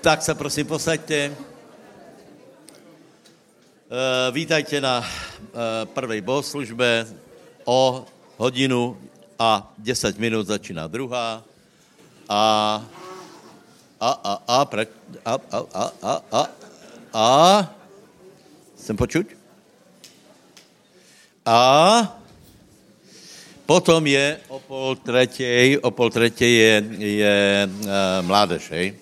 Tak sa prosím, posaďte. Vítajte na prvej bohoslužbe. O hodinu a 10 minút začína druhá. Chcem počuť? A potom je o pol tretej je mládež, hej?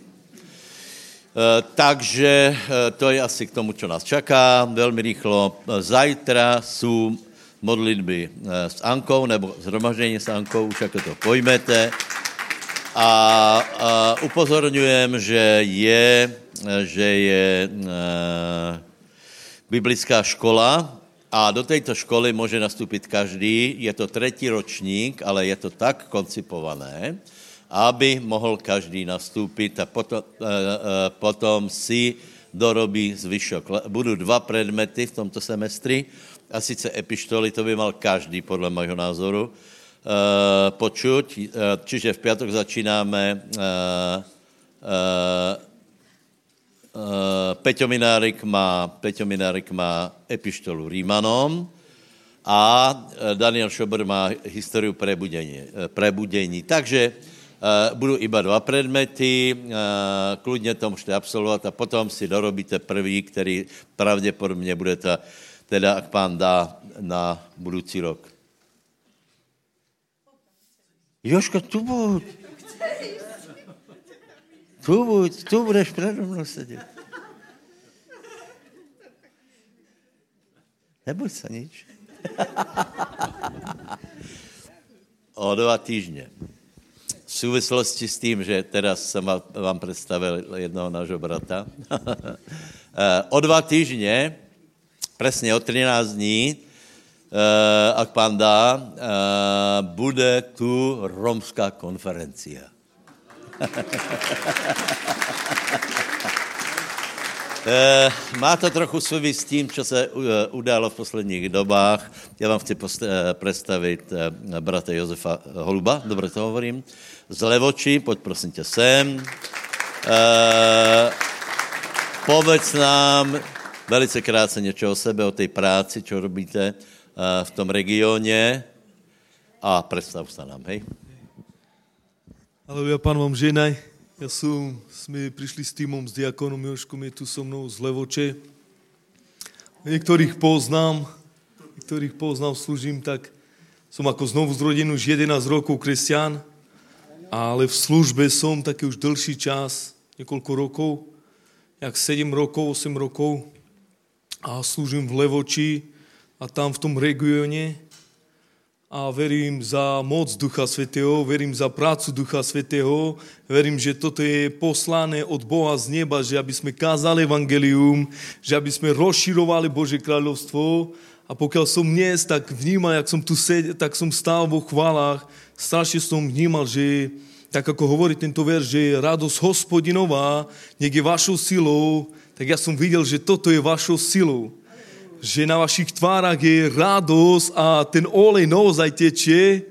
Takže to je asi k tomu, čo nás čaká. Veľmi rýchlo. Zajtra sú modlitby s Ankou, nebo zhromaždenie s Ankou, už ako to pojmete. A upozorňujem, že je biblická škola a do tejto školy môže nastúpiť každý. Je to tretí ročník, ale je to tak koncipované, aby mohl každý nastúpiť a potom si dorobí zvyšok. Budú dva predmety v tomto semestri, a sice epištoly, to by mal každý, podľa mojho názoru, počuť. Čiže v piatok začínáme Peťo Minárik má epištolu Rímanom, a Daniel Šobr má historiu prebudení. Takže budú iba dva predmety, kludně to můžete absolvovat a potom si dorobíte prvý, který pravděpodobně budete, teda ak pán dá, na budoucí rok. Jožka, tu budeš predo mnou sedět. Neboj se nič. O 2 týždne. V súvislosti s tým, že teraz som vám predstavil jednoho nášho brata. O 2 týždne, presne o 13 dní, ak pán dá, bude tu romská konferencia. Má to trochu súvisť s tým, čo sa událo v posledních dobách. Ja vám chci predstaviť brata Josefa Holuba, dobre to hovorím, z Levoči, poď prosím ťa sem. Povedz nám velice krátce niečo o sebe, o tej práci, čo robíte v tom regióne, a predstav sa nám, hej. Aleluja, pán vám ženaj. Sme prišli s týmom, s diakonom Jožkom, je tu so mnou z Levoče. Niektorých poznám, slúžim, tak som ako znovu zrodený už 11 rokov kresťan, ale v službe som taký už dlhší čas, niekoľko rokov, jak 7 rokov, 8 rokov, a slúžim v Levoči a tam v tom regióne, a verím za moc Ducha Svätého, verím za prácu Ducha Svätého, verím, že toto je poslané od Boha z neba, že aby sme kázali evangelium, že aby sme rozširovali Božie kráľovstvo, a pokiaľ som dnes tak vnímal, jak som tu sedel, tak som stál vo chválach, strašne som vnímal, že tak ako hovorí tento verš, že radosť Hospodinová nech je vašou silou, tak ja som videl, že toto je vašou silou. Že na vašich tvárach je radosť a ten olej naozaj tečie.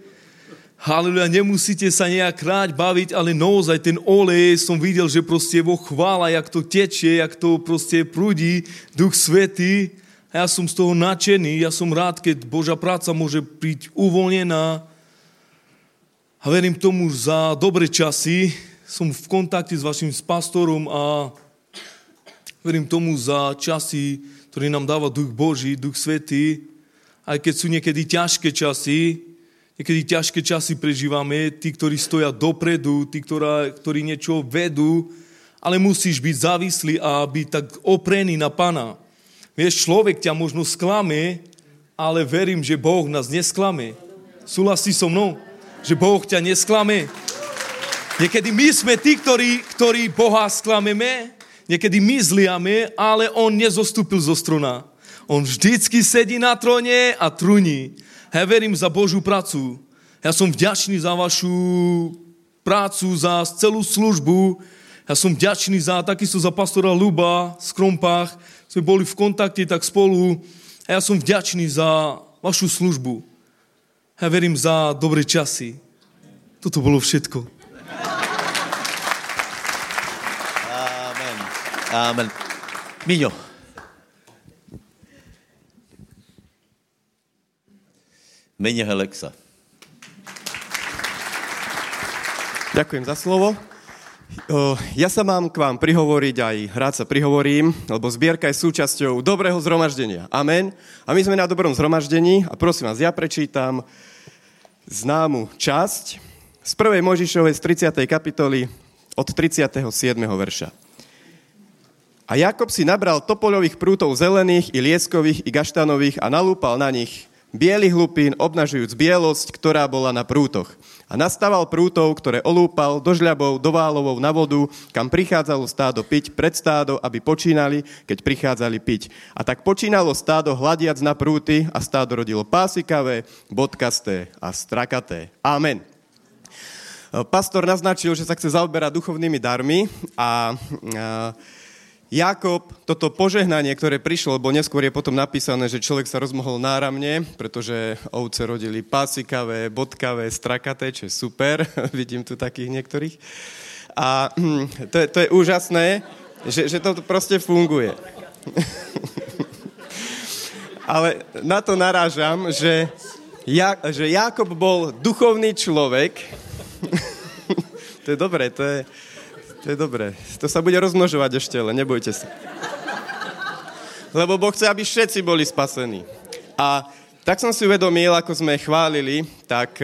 Halleluja, nemusíte sa nejak rád baviť, ale naozaj ten olej som videl, že proste vo chvála, jak to tečie, jak to proste prúdi Duch Svätý. A ja som z toho nadšený, ja som rád, keď Božia práca môže byť uvoľnená. A verím tomu, za dobré časy som v kontakte s vašim pastorom a verím tomu za časy, ktorý nám dáva Duch Boží, Duch Svätý, aj keď sú niekedy ťažké časy prežívame, tí, ktorí stoja dopredu, tí, ktorí niečo vedú, ale musíš byť závislý a byť tak oprený na Pána. Vieš, človek ťa možno sklame, ale verím, že Boh nás nesklame. Súhlasí so mnou, že Boh ťa nesklame? Niekedy my sme tí, ktorí Boha sklameme. Niekedy my zliame, ale on nezostúpil zo trona. On vždycky sedí na tróne a trúni. Ja verím za Božiu prácu. Ja som vďačný za vašu prácu, za celú službu. Ja som vďačný takisto za pastora Luba v Skrompách. Sme boli v kontakte tak spolu. Ja som vďačný za vašu službu. Ja verím za dobré časy. Toto bolo všetko. Amen. Amen. Miňo. Mene Helexa. Ďakujem za slovo. Ja sa mám k vám prihovoriť, aj rád sa prihovorím, lebo zbierka je súčasťou dobrého zhromaždenia. Amen. A my sme na dobrom zhromaždení a prosím vás, ja prečítam známu časť z 1. Mojžišovej z 30. kapitoly od 37. verša. A Jakob si nabral topoľových prútov zelených i lieskových i gaštanových a nalúpal na nich bielých hlupín, obnažujúc bielosť, ktorá bola na prútoch. A nastaval prútov, ktoré olúpal, do žľabov, do válovov, na vodu, kam prichádzalo stádo piť, pred stádo, aby počínali, keď prichádzali piť. A tak počínalo stádo hľadiac na prúty a stádo rodilo pásikavé, bodkasté a strakaté. Amen. Pastor naznačil, že sa chce zaoberať duchovnými darmi a Jakob, toto požehnanie, ktoré prišlo, lebo neskôr je potom napísané, že človek sa rozmohol náramne, pretože ovce rodili pásikavé, bodkavé, strakaté, čo je super. Vidím tu takých niektorých. A to je úžasné, že to proste funguje. Ale na to narážam, že Jakob bol duchovný človek. To je dobré, to je dobré. To sa bude rozmnožovať ešte, ale nebojte sa. Lebo Boh chce, aby všetci boli spasení. A tak som si uvedomil, ako sme chválili, tak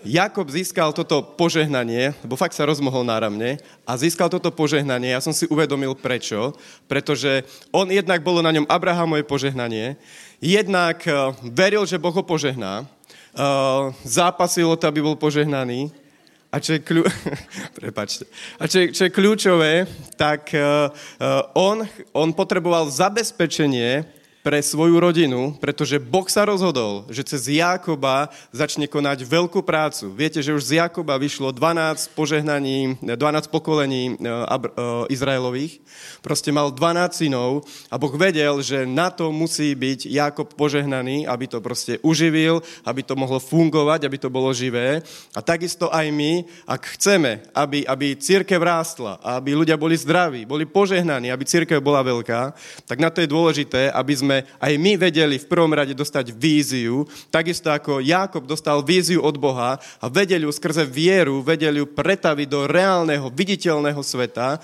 Jakob získal toto požehnanie, lebo fakt sa rozmohol náramne, a získal toto požehnanie. Ja som si uvedomil prečo. Pretože on jednak bolo na ňom Abrahamovo požehnanie, jednak veril, že Boh ho požehná, zápasil o to, aby bol požehnaný. A čo je kľúčové, tak on potreboval zabezpečenie pre svoju rodinu, pretože Boh sa rozhodol, že cez Jákoba začne konať veľkú prácu. Viete, že už z Jákoba vyšlo 12 požehnaní, 12 pokolení Izraelových. Proste mal 12 synov a Boh vedel, že na to musí byť Jákob požehnaný, aby to proste uživil, aby to mohlo fungovať, aby to bolo živé. A takisto aj my, ak chceme, aby cirkev rástla, aby ľudia boli zdraví, boli požehnaní, aby cirkev bola veľká, tak na to je dôležité, aby sme aj my vedeli v prvom rade dostať víziu, takisto ako Jákob dostal víziu od Boha a vedel ju skrze vieru, vedel ju pretaviť do reálneho, viditeľného sveta,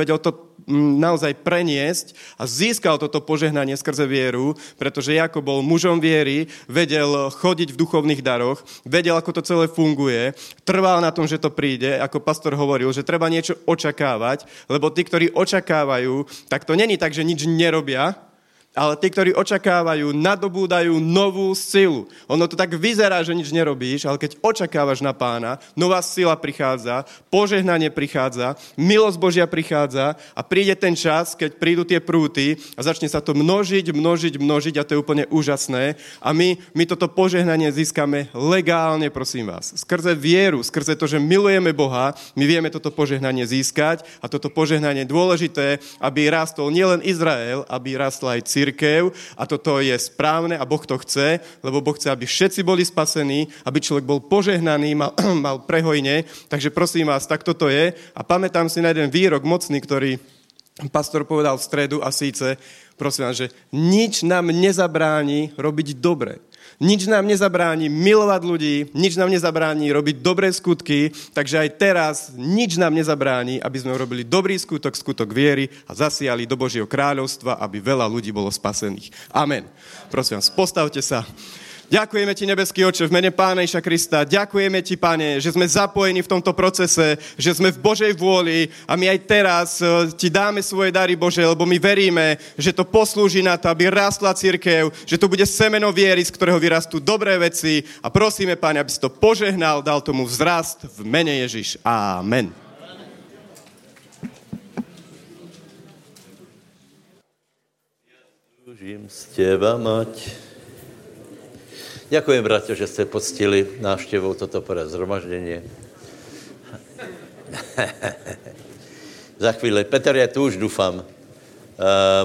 vedel to naozaj preniesť a získal toto požehnanie skrze vieru, pretože Jákob bol mužom viery, vedel chodiť v duchovných daroch, vedel, ako to celé funguje, trval na tom, že to príde, ako pastor hovoril, že treba niečo očakávať, lebo tí, ktorí očakávajú, tak to není tak, že nič nerobia, ale tí, ktorí očakávajú, nadobúdajú novú silu. Ono to tak vyzerá, že nič nerobíš, ale keď očakávaš na Pána, nová sila prichádza, požehnanie prichádza, milosť Božia prichádza a príde ten čas, keď prídu tie prúty a začne sa to množiť a to je úplne úžasné. A my toto požehnanie získame legálne, prosím vás. Skrze vieru, skrze to, že milujeme Boha, my vieme toto požehnanie získať a toto požehnanie je dôležité, aby rástol nielen Izrael, aby rástla aj cirkev a toto je správne a Boh to chce, lebo Boh chce, aby všetci boli spasení, aby človek bol požehnaný, mal prehojne. Takže prosím vás, tak toto je. A pamätám si na jeden výrok mocný, ktorý pastor povedal v stredu a síce, prosím vás, že nič nám nezabráni robiť dobre. Nič nám nezabráni milovať ľudí, nič nám nezabráni robiť dobré skutky, takže aj teraz nič nám nezabráni, aby sme robili dobrý skutok, skutok viery a zasiali do Božieho kráľovstva, aby veľa ľudí bolo spasených. Amen. Prosím vás, postavte sa. Ďakujeme ti, nebeský Otče, v mene Pána Ježiša Krista. Ďakujeme ti, Pane, že sme zapojení v tomto procese, že sme v Božej vôli a my aj teraz ti dáme svoje dary, Bože, lebo my veríme, že to poslúži na to, aby rástla cirkev, že to bude semeno viery, z ktorého vyrastú dobré veci a prosíme, Pane, aby si to požehnal, dal tomu vzrast v mene Ježiš. Amen. Užím z teba, Mať. Ďakujem, braťo, že ste poctili návštevou toto prvé zhromaždenie. Za chvíli. Peter je tu už, dúfam.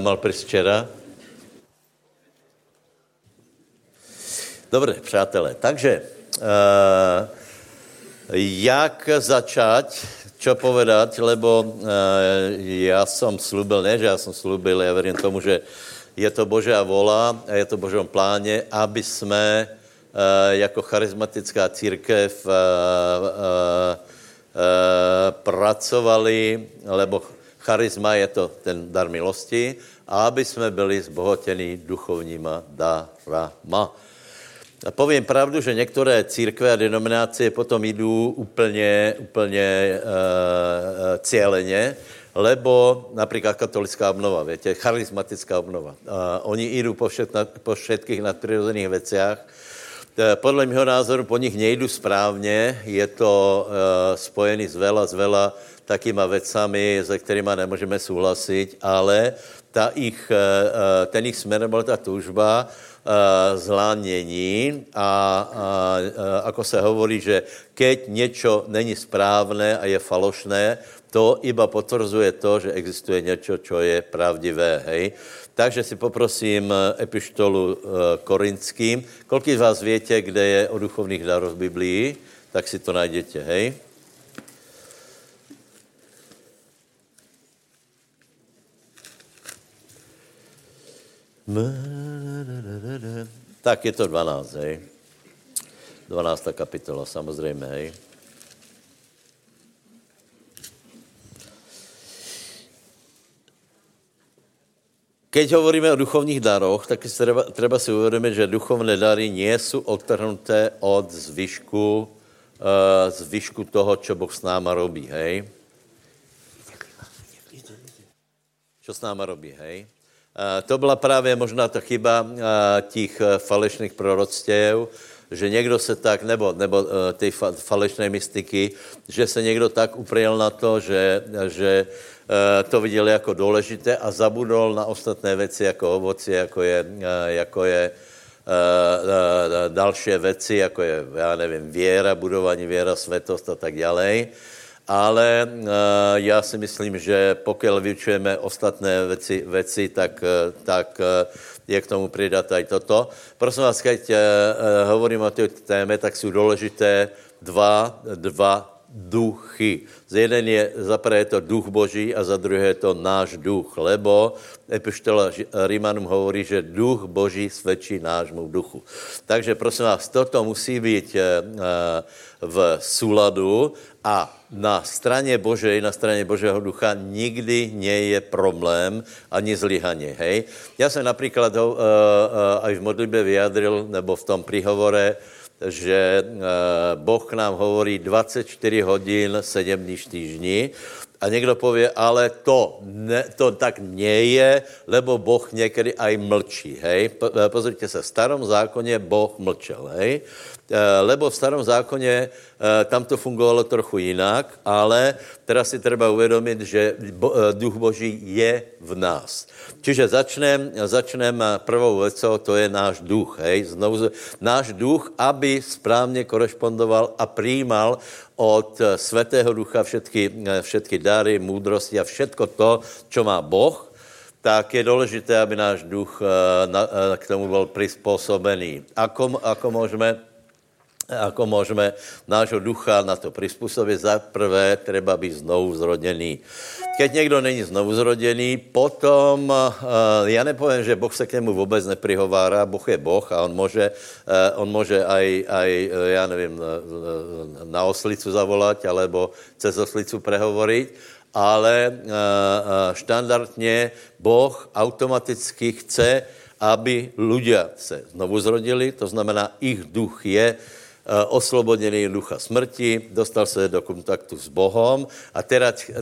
Mal prísť včera. Dobre, přátelé. Takže, jak začať čo povedať, lebo ja som slúbil, ja verím tomu, že je to Božia vola a je to v Božom pláne, aby sme jako charizmatická církev pracovali, lebo charizma je to ten dar milosti, a aby jsme byli zbohotení duchovníma darama. A povím pravdu, že některé církve a denominácie potom jdou úplně cíleně, lebo například katolická obnova, víte, charizmatická obnova. Oni jdou po všetkých nadpřirozených veciach. Podle mého názoru po nich nejdu správně, je to spojený s veľa takýma vecami, se kterýma nemůžeme souhlasit, ale ten jich směr byla ta tužba zlánění a ako se hovorí, že keď něco není správné a je falošné, to iba potvrzuje to, že existuje něco, čo je pravdivé, hej. Takže si poprosím epištolu korinským. Koľký z vás viete, kde je o duchovných daroch v Biblii, tak si to najdete, hej. Tak je to 12, hej. 12. kapitola, samozřejmě, hej. Keď hovoríme o duchovních daroch, tak treba si uvědomit, že duchovné dary nie jsou odtrhnuté od zvyšku toho, čo Boh s náma robí, hej. Čo s náma robí, hej. To byla právě možná ta chyba těch falešných proroctiev, že někdo se tak, nebo tej falešné mystiky, že se někdo tak upril na to, že to viděl jako důležité a zabudol na ostatné věci, jako ovoce, jako je další věci, jako je, já nevím, věra, budování věra, svetost a tak ďalej. Ale já si myslím, že pokud vyučujeme ostatné věci, tak je k tomu přidat aj toto. Prosím vás, keď hovorím o té téme, tak jsou důležité dva duchy. Jeden je, za prvé je to duch Boží a za druhé je to náš duch, lebo epištola Rimanům hovorí, že duch Boží svědčí nášmu duchu. Takže prosím vás, toto musí být v souladu a na straně Božého ducha nikdy nie je problém ani zlyhanie, hej. Já jsem například aj v modlitbě vyjadril, nebo v tom príhovore, že Boh k nám hovorí 24 hodin, 7 dní v týždni a někdo pově, ale to tak nie je, lebo Boh někdy aj mlčí, hej. Pozrite se, v starom zákoně Boh mlčel, hej. Lebo v starom zákoně tam to fungovalo trochu jinak, ale teraz si treba uvědomit, že duch Boží je v nás. Čiže začnem prvou věcou, to je náš duch, hej. Znovu, náš duch, aby správně korešpondoval a přijímal od Svätého Ducha všetky dary, múdrosti a všetko to, čo má Boh, tak je důležité, aby náš duch k tomu byl přizpůsobený. Ako môžeme nášho ducha na to prispôsobiť? Za prvé, treba byť znovu zrodený. Keď niekto není znovu zrodený, potom, ja nepoviem, že Boh sa k nemu vôbec neprihovára, Boh je Boh a on môže aj ja neviem, na oslicu zavolať, alebo cez oslicu prehovoriť, ale štandardne Boh automaticky chce, aby ľudia sa znovu zrodili, to znamená, ich duch je oslobodený ducha smrti, dostal se do kontaktu s Bohom a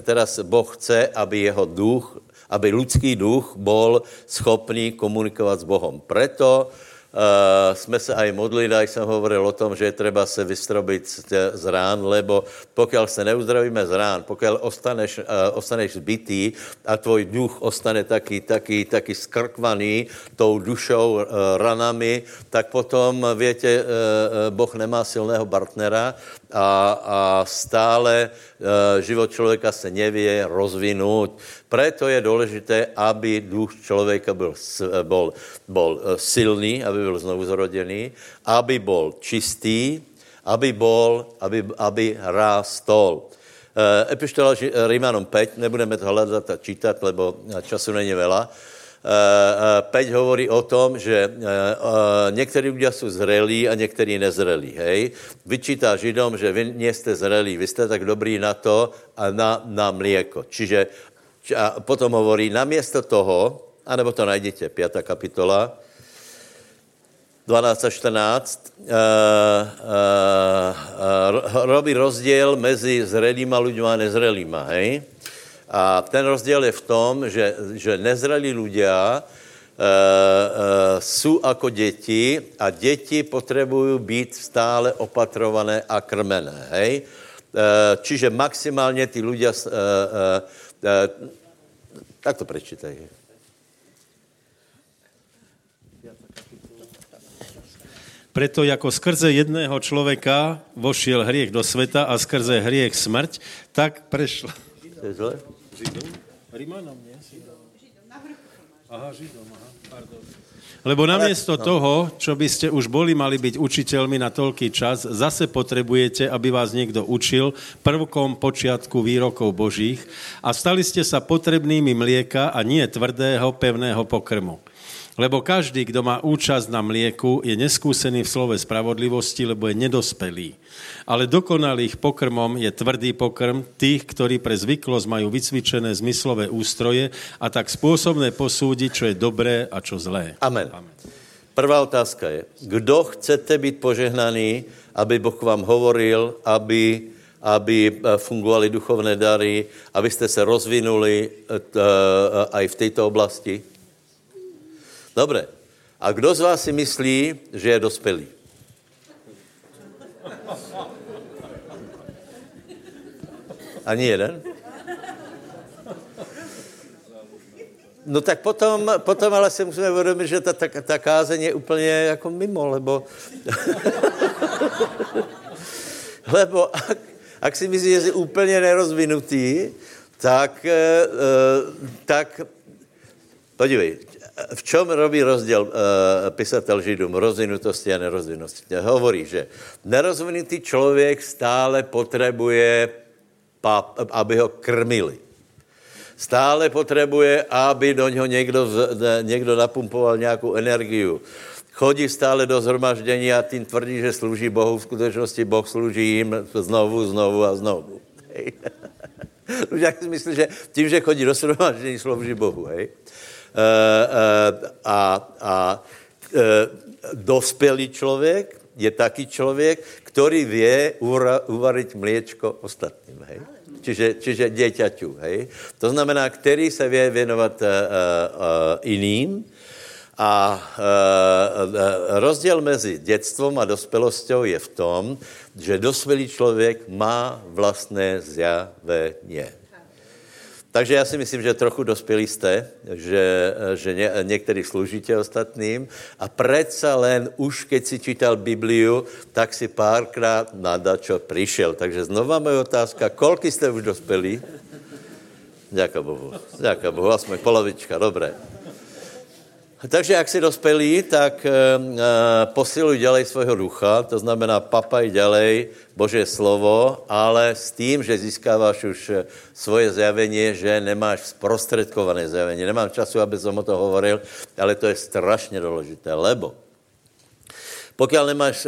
teraz Boh chce, aby jeho duch, aby ľudský duch bol schopný komunikovat s Bohom. Preto jsme se aj modlili, aj jsem hovoril o tom, že je treba se vystrobit z rán, lebo pokud se neuzdravíme z rán, pokud ostaneš zbytý a tvoj duch ostane taký skrkvaný tou dušou, ranami, tak potom, viete, Boh nemá silného partnera a stále život člověka se nevie rozvinout. Preto je důležité, aby duch člověka byl silný, aby byl znovu zrodený, aby byl čistý, aby rástol. Epištola Rímanom 5, nebudeme to hľadať a čítať, lebo času není veľa. 5 hovorí o tom, že niektorí ľudia sú zrelí a niektorí nezrelí. Hej? Vyčíta Židom, že vy nie ste zrelí, vy ste tak dobrí na to a na mlieko. Čiže a potom hovorí, namiesto toho, anebo to nájdete, 5. kapitola, 12 a 14, robí rozdiel mezi zrelýma ľuďma a nezrelýma, hej? A ten rozdiel je v tom, že nezrelí ľudia sú ako deti a deti potrebujú byť stále opatrované a krmené. Hej? Čiže maximálne tí ľudia... tak to prečítaj. Preto ako skrze jedného človeka vošiel hriech do sveta a skrze hriech smrť, tak prešla... Židom? Rímanom, nie? Aha, Židom, aha, pardon. Lebo namiesto toho, čo by ste už boli mali byť učiteľmi na toľký čas, zase potrebujete, aby vás niekto učil prvkom počiatku výrokov Božích a stali ste sa potrebnými mlieka a nie tvrdého, pevného pokrmu. Lebo každý, kto má účasť na mlieku, je neskúsený v slove spravodlivosti, lebo je nedospelý. Ale dokonalých pokrmom je tvrdý pokrm tých, ktorí pre zvyklosť majú vycvičené zmyslové ústroje a tak spôsobné posúdiť, čo je dobré a čo zlé. Amen. Amen. Prvá otázka je, kdo chcete byť požehnaný, aby Boh vám hovoril, aby fungovali duchovné dary, aby ste sa rozvinuli aj v tejto oblasti? Dobre. A kdo z vás si myslí, že je dospelý? Ani jeden? No tak potom ale si musíme uvedomiť, že tá kázeň je úplne ako mimo, lebo ak si myslí, že si úplne nerozvinutý, tak podívej, v čom robí rozdiel písateľ Židom rozvinutosti a nerozvinutosti? Hovorí, že nerozvinutý človek stále potrebuje, aby ho krmili. Stále potrebuje, aby do ňoho niekto napumpoval nejakú energiu. Chodí stále do zhromaždenia a tým tvrdí, že slúži Bohu. V skutočnosti Boh slúži im znovu a znovu. Hej. Ľudia si myslí, že tím, že chodí do zhromaždenia, slúži Bohu. Hej. Dospelý člověk je taký člověk, který vie uvariť mliečko ostatním, hej? Čiže dieťaťu, hej? To znamená, který se vie věnovat iným a rozdíl mezi dětstvom a dospělostí je v tom, že dospělý člověk má vlastné zjavenie. Takže já si myslím, že trochu dospělí jste, že některých slúžite ostatným a predsa len už, keď si čítal Bibliu, tak si párkrát na dačo prišiel. Takže znova moje otázka, koľko jste už dospělí? Ďakujem Bohu, aspoň polovička, dobré. Takže jak si dospělí, tak posiluj ďalej svojho ducha, to znamená papaj ďalej Božie slovo, ale s tím, že získáváš už svoje zjavenie, že nemáš sprostredkované zjavenie. Nemám času, aby som o tom hovoril, ale to je strašne dôležité, lebo pokiaľ nemáš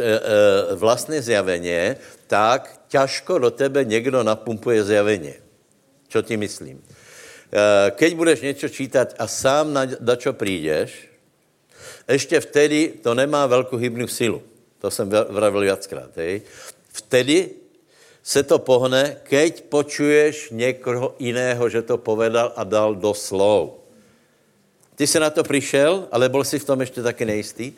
vlastné zjavenie, tak ťažko do tebe niekto napumpuje zjavenie. Čo ti myslím? Keď budeš niečo čítať a sám na čo prídeš, ešte vtedy to nemá veľkú hybnú silu. To som vravil viackrát. Hej. Vtedy se to pohne, keď počuješ niekoho iného, že to povedal a dal do slov. Ty si na to prišiel, ale bol si v tom ešte také nejistý.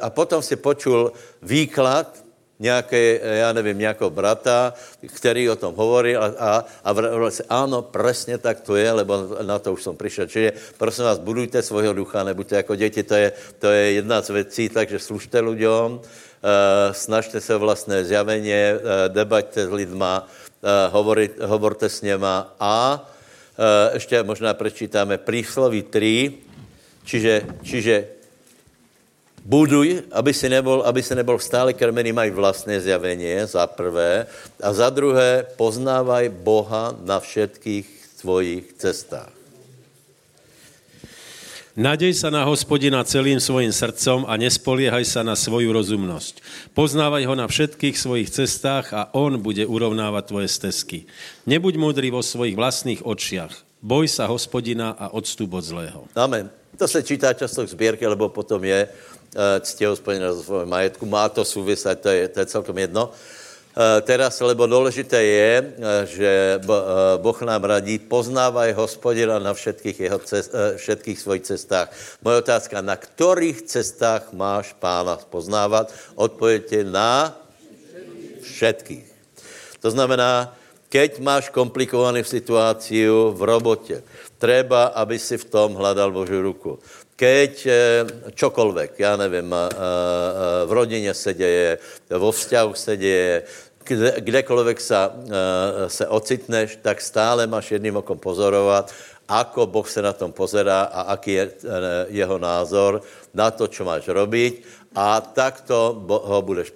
A potom si počul výklad, nejakého brata, ktorý o tom hovoril a vravil si, áno, presne tak to je, lebo na to už som prišiel. Čiže prosím vás, budujte svojho ducha, nebuďte ako deti, to je jedna z vecí, takže služte ľuďom, snažte sa vlastné zjavenie, debaťte s lidma, hovorte s nima a ešte možná prečítame Prísloví 3, čiže Buduj, aby si nebol stále krmený, maj vlastné zjavenie, za prvé. A za druhé, poznávaj Boha na všetkých tvojich cestách. Nadej sa na Hospodina celým svojim srdcom a nespoliehaj sa na svoju rozumnosť. Poznávaj ho na všetkých svojich cestách a on bude urovnávať tvoje stesky. Nebuď múdry vo svojich vlastných očiach. Boj sa Hospodina a odstup od zlého. Amen. To sa čítá často v zbierke, lebo potom je ctie Hospodina za svojho majetku. Má to súvisať, to je celkom jedno. Teraz, lebo dôležité je, že Boh nám radí, poznávaj Hospodina na všetkých svojich cestách. Moja otázka, na ktorých cestách máš Pána poznávať? Odpovedte na všetkých. To znamená, keď máš komplikovanú situáciu v robote, treba, aby si v tom hľadal Božiu ruku. Keď čokoľvek, ja neviem, v rodine se deje, vo vzťahu se deje, kdekoľvek se ocitneš, tak stále máš jedným okom pozorovat, ako Boh se na tom pozerá a aký je jeho názor na to, čo máš robiť. A takto ho budeš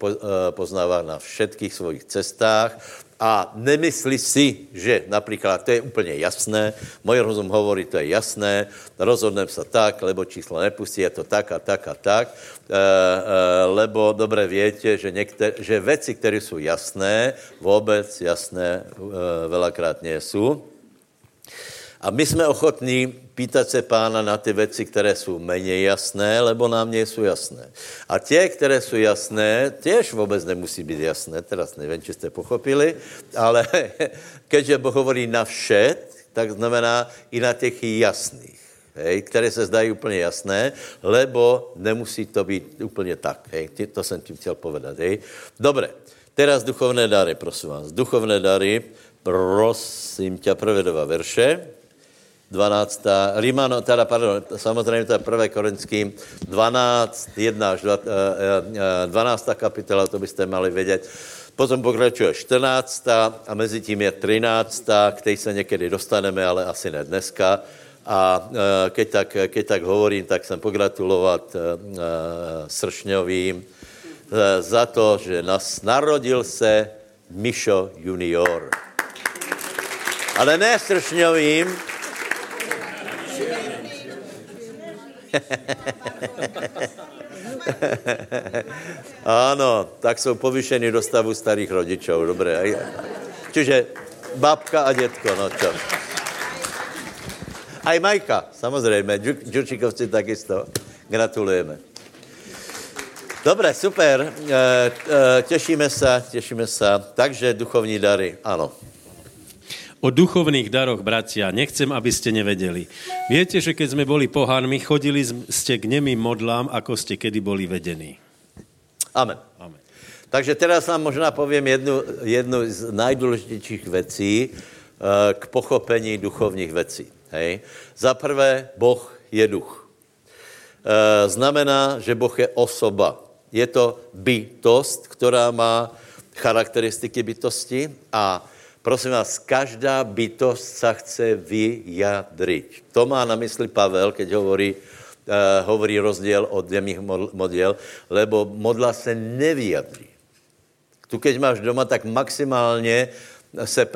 poznávať na všetkých svojich cestách. A nemyslí si, že napríklad, to je úplne jasné, môj rozum hovorí, to je jasné, rozhodnem sa tak, lebo číslo nepustí, je to tak a tak a tak, lebo dobre viete, že veci, ktoré sú jasné, vôbec jasné veľakrát nie sú. A my sme ochotní pýtať se Pána na ty veci, které jsou méně jasné, lebo nám nejsou jasné. A tě, které jsou jasné, těž vůbec nemusí být jasné, teraz nevím, či jste pochopili, ale keďže Boh hovorí na vše, tak znamená i na těch jasných, hej, které se zdají úplně jasné, lebo nemusí to být úplně tak. Hej. To jsem tím chtěl povedat. Hej. Dobre, teraz duchovné dary, prosím vás. Duchovné dary, prosím tě, prvé dva verše. 12. Rímano, teda, pardon, samozrejme to je 1. Korinským 12, 1 až 12. kapitola, to by ste mali vedieť. Potom pokračuje 14. a mezi tím je 13., k tej sa niekedy dostaneme, ale asi ne dneska. A keď tak hovorím, tak som pogratulovať Sršňovým za to, že nás narodil se Mišo junior. Ale ne Sršňovým, áno, tak sú povyšení do stavu starých rodičov, dobre. Čiže babka a detko, no čo. Aj Majka, samozrejme, Ďurčíkovci takisto. Gratulujeme. Dobre, super, tešíme sa. Takže duchovní dary, áno. O duchovných daroch, bratia, nechcem, aby ste nevedeli. Viete, že keď sme boli pohánmi, chodili ste k nemým modlám, ako ste kedy boli vedení. Amen. Amen. Takže teraz vám možná poviem jednu z najdôležitejších vecí k pochopení duchovných vecí. Hej. Za prvé, Boh je duch. Znamená, že Boh je osoba. Je to bytosť, ktorá má charakteristiky bytosti a prosím vás, každá bytosť sa chce vyjadriť. To má na mysli Pavel, keď hovorí rozdiel od demých modiel, lebo modla sa nevyjadrí. Tu keď máš doma, tak maximálne se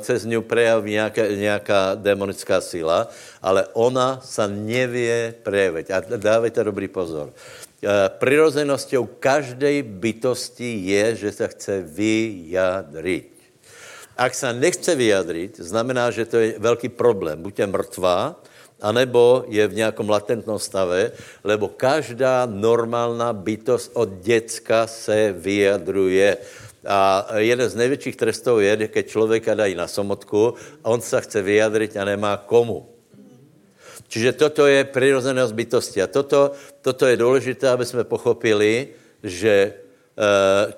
cez ňu prejaví nejaká demonická sila, ale ona sa nevie prejaviť. A dávajte dobrý pozor. Prirozenosťou každej bytosti je, že sa chce vyjadriť. Ak sa nechce vyjadriť, znamená, že to je veľký problém. Buď je mrtvá, anebo je v nejakom latentnom stave, lebo každá normálna bytosť od decka se vyjadruje. A jeden z najväčších trestov je, keď človeka dají na samotku a on sa chce vyjadriť a nemá komu. Čiže toto je prirozenosť bytosti. A toto je dôležité, aby sme pochopili, že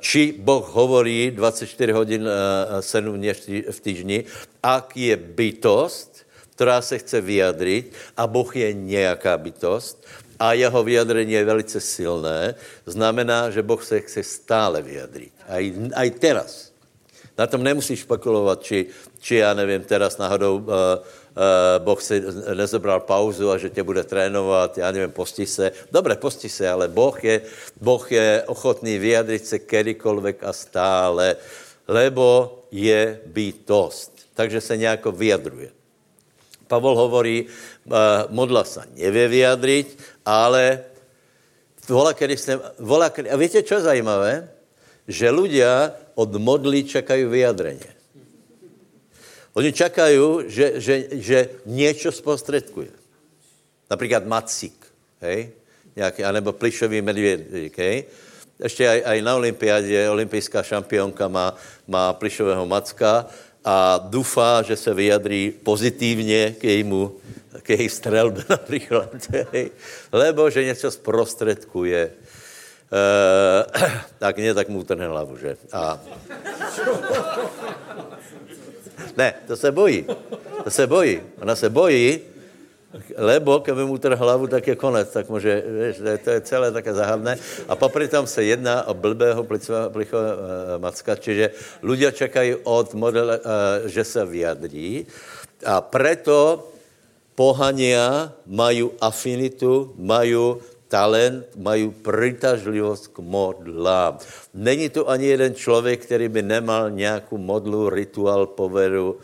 či Boh hovorí 24 hodín 7 dní v týždni, ak je bytosť, ktorá sa chce vyjadriť a Boh je nejaká bytosť a jeho vyjadrenie je velice silné, znamená, že Boh sa chce stále vyjadriť. Aj teraz. Na tom nemusíš špekulovať, či či já nevím, teraz náhodou Boh si nezobral pauzu a že tě bude trénovat, já nevím, posti se. Dobré, posti se, ale Boh je ochotný vyjadřit se kedykoľvek a stále, lebo je bytost. Takže se nějako vyjadruje. Pavol hovorí, modla sa nevie vyjadriť, ale volakedy... A viete, čo je zajímavé? Že ľudia od modly čakajú vyjadrenie. Oni čakajú, že niečo sprostredkuje. Napríklad macík, hej? Nejaký, anebo plišový medviedík, hej? Ešte aj na olympiáde olympijská šampiónka má plišového macka a dúfa, že sa vyjadrí pozitívne k jej strelbe napríklad. Hej? Lebo, že niečo sprostredkuje. Tak nie, tak mu utrhne hlavu, že? Ne, to se bojí. To se bojí. Ona se bojí, lebo keby mu utrhne hlavu, tak je konec. Tak môže, vieš, to je celé také zahavné. A popri tom se jedná o blbého plichového macka, čiže ľudia čekajú od modela, že sa vyjadrí. A preto pohania majú afinitu, majú talent, mají přitažlivost k modlám. Není tu ani jeden člověk, který by nemal nějakou modlu, rituál, poveru,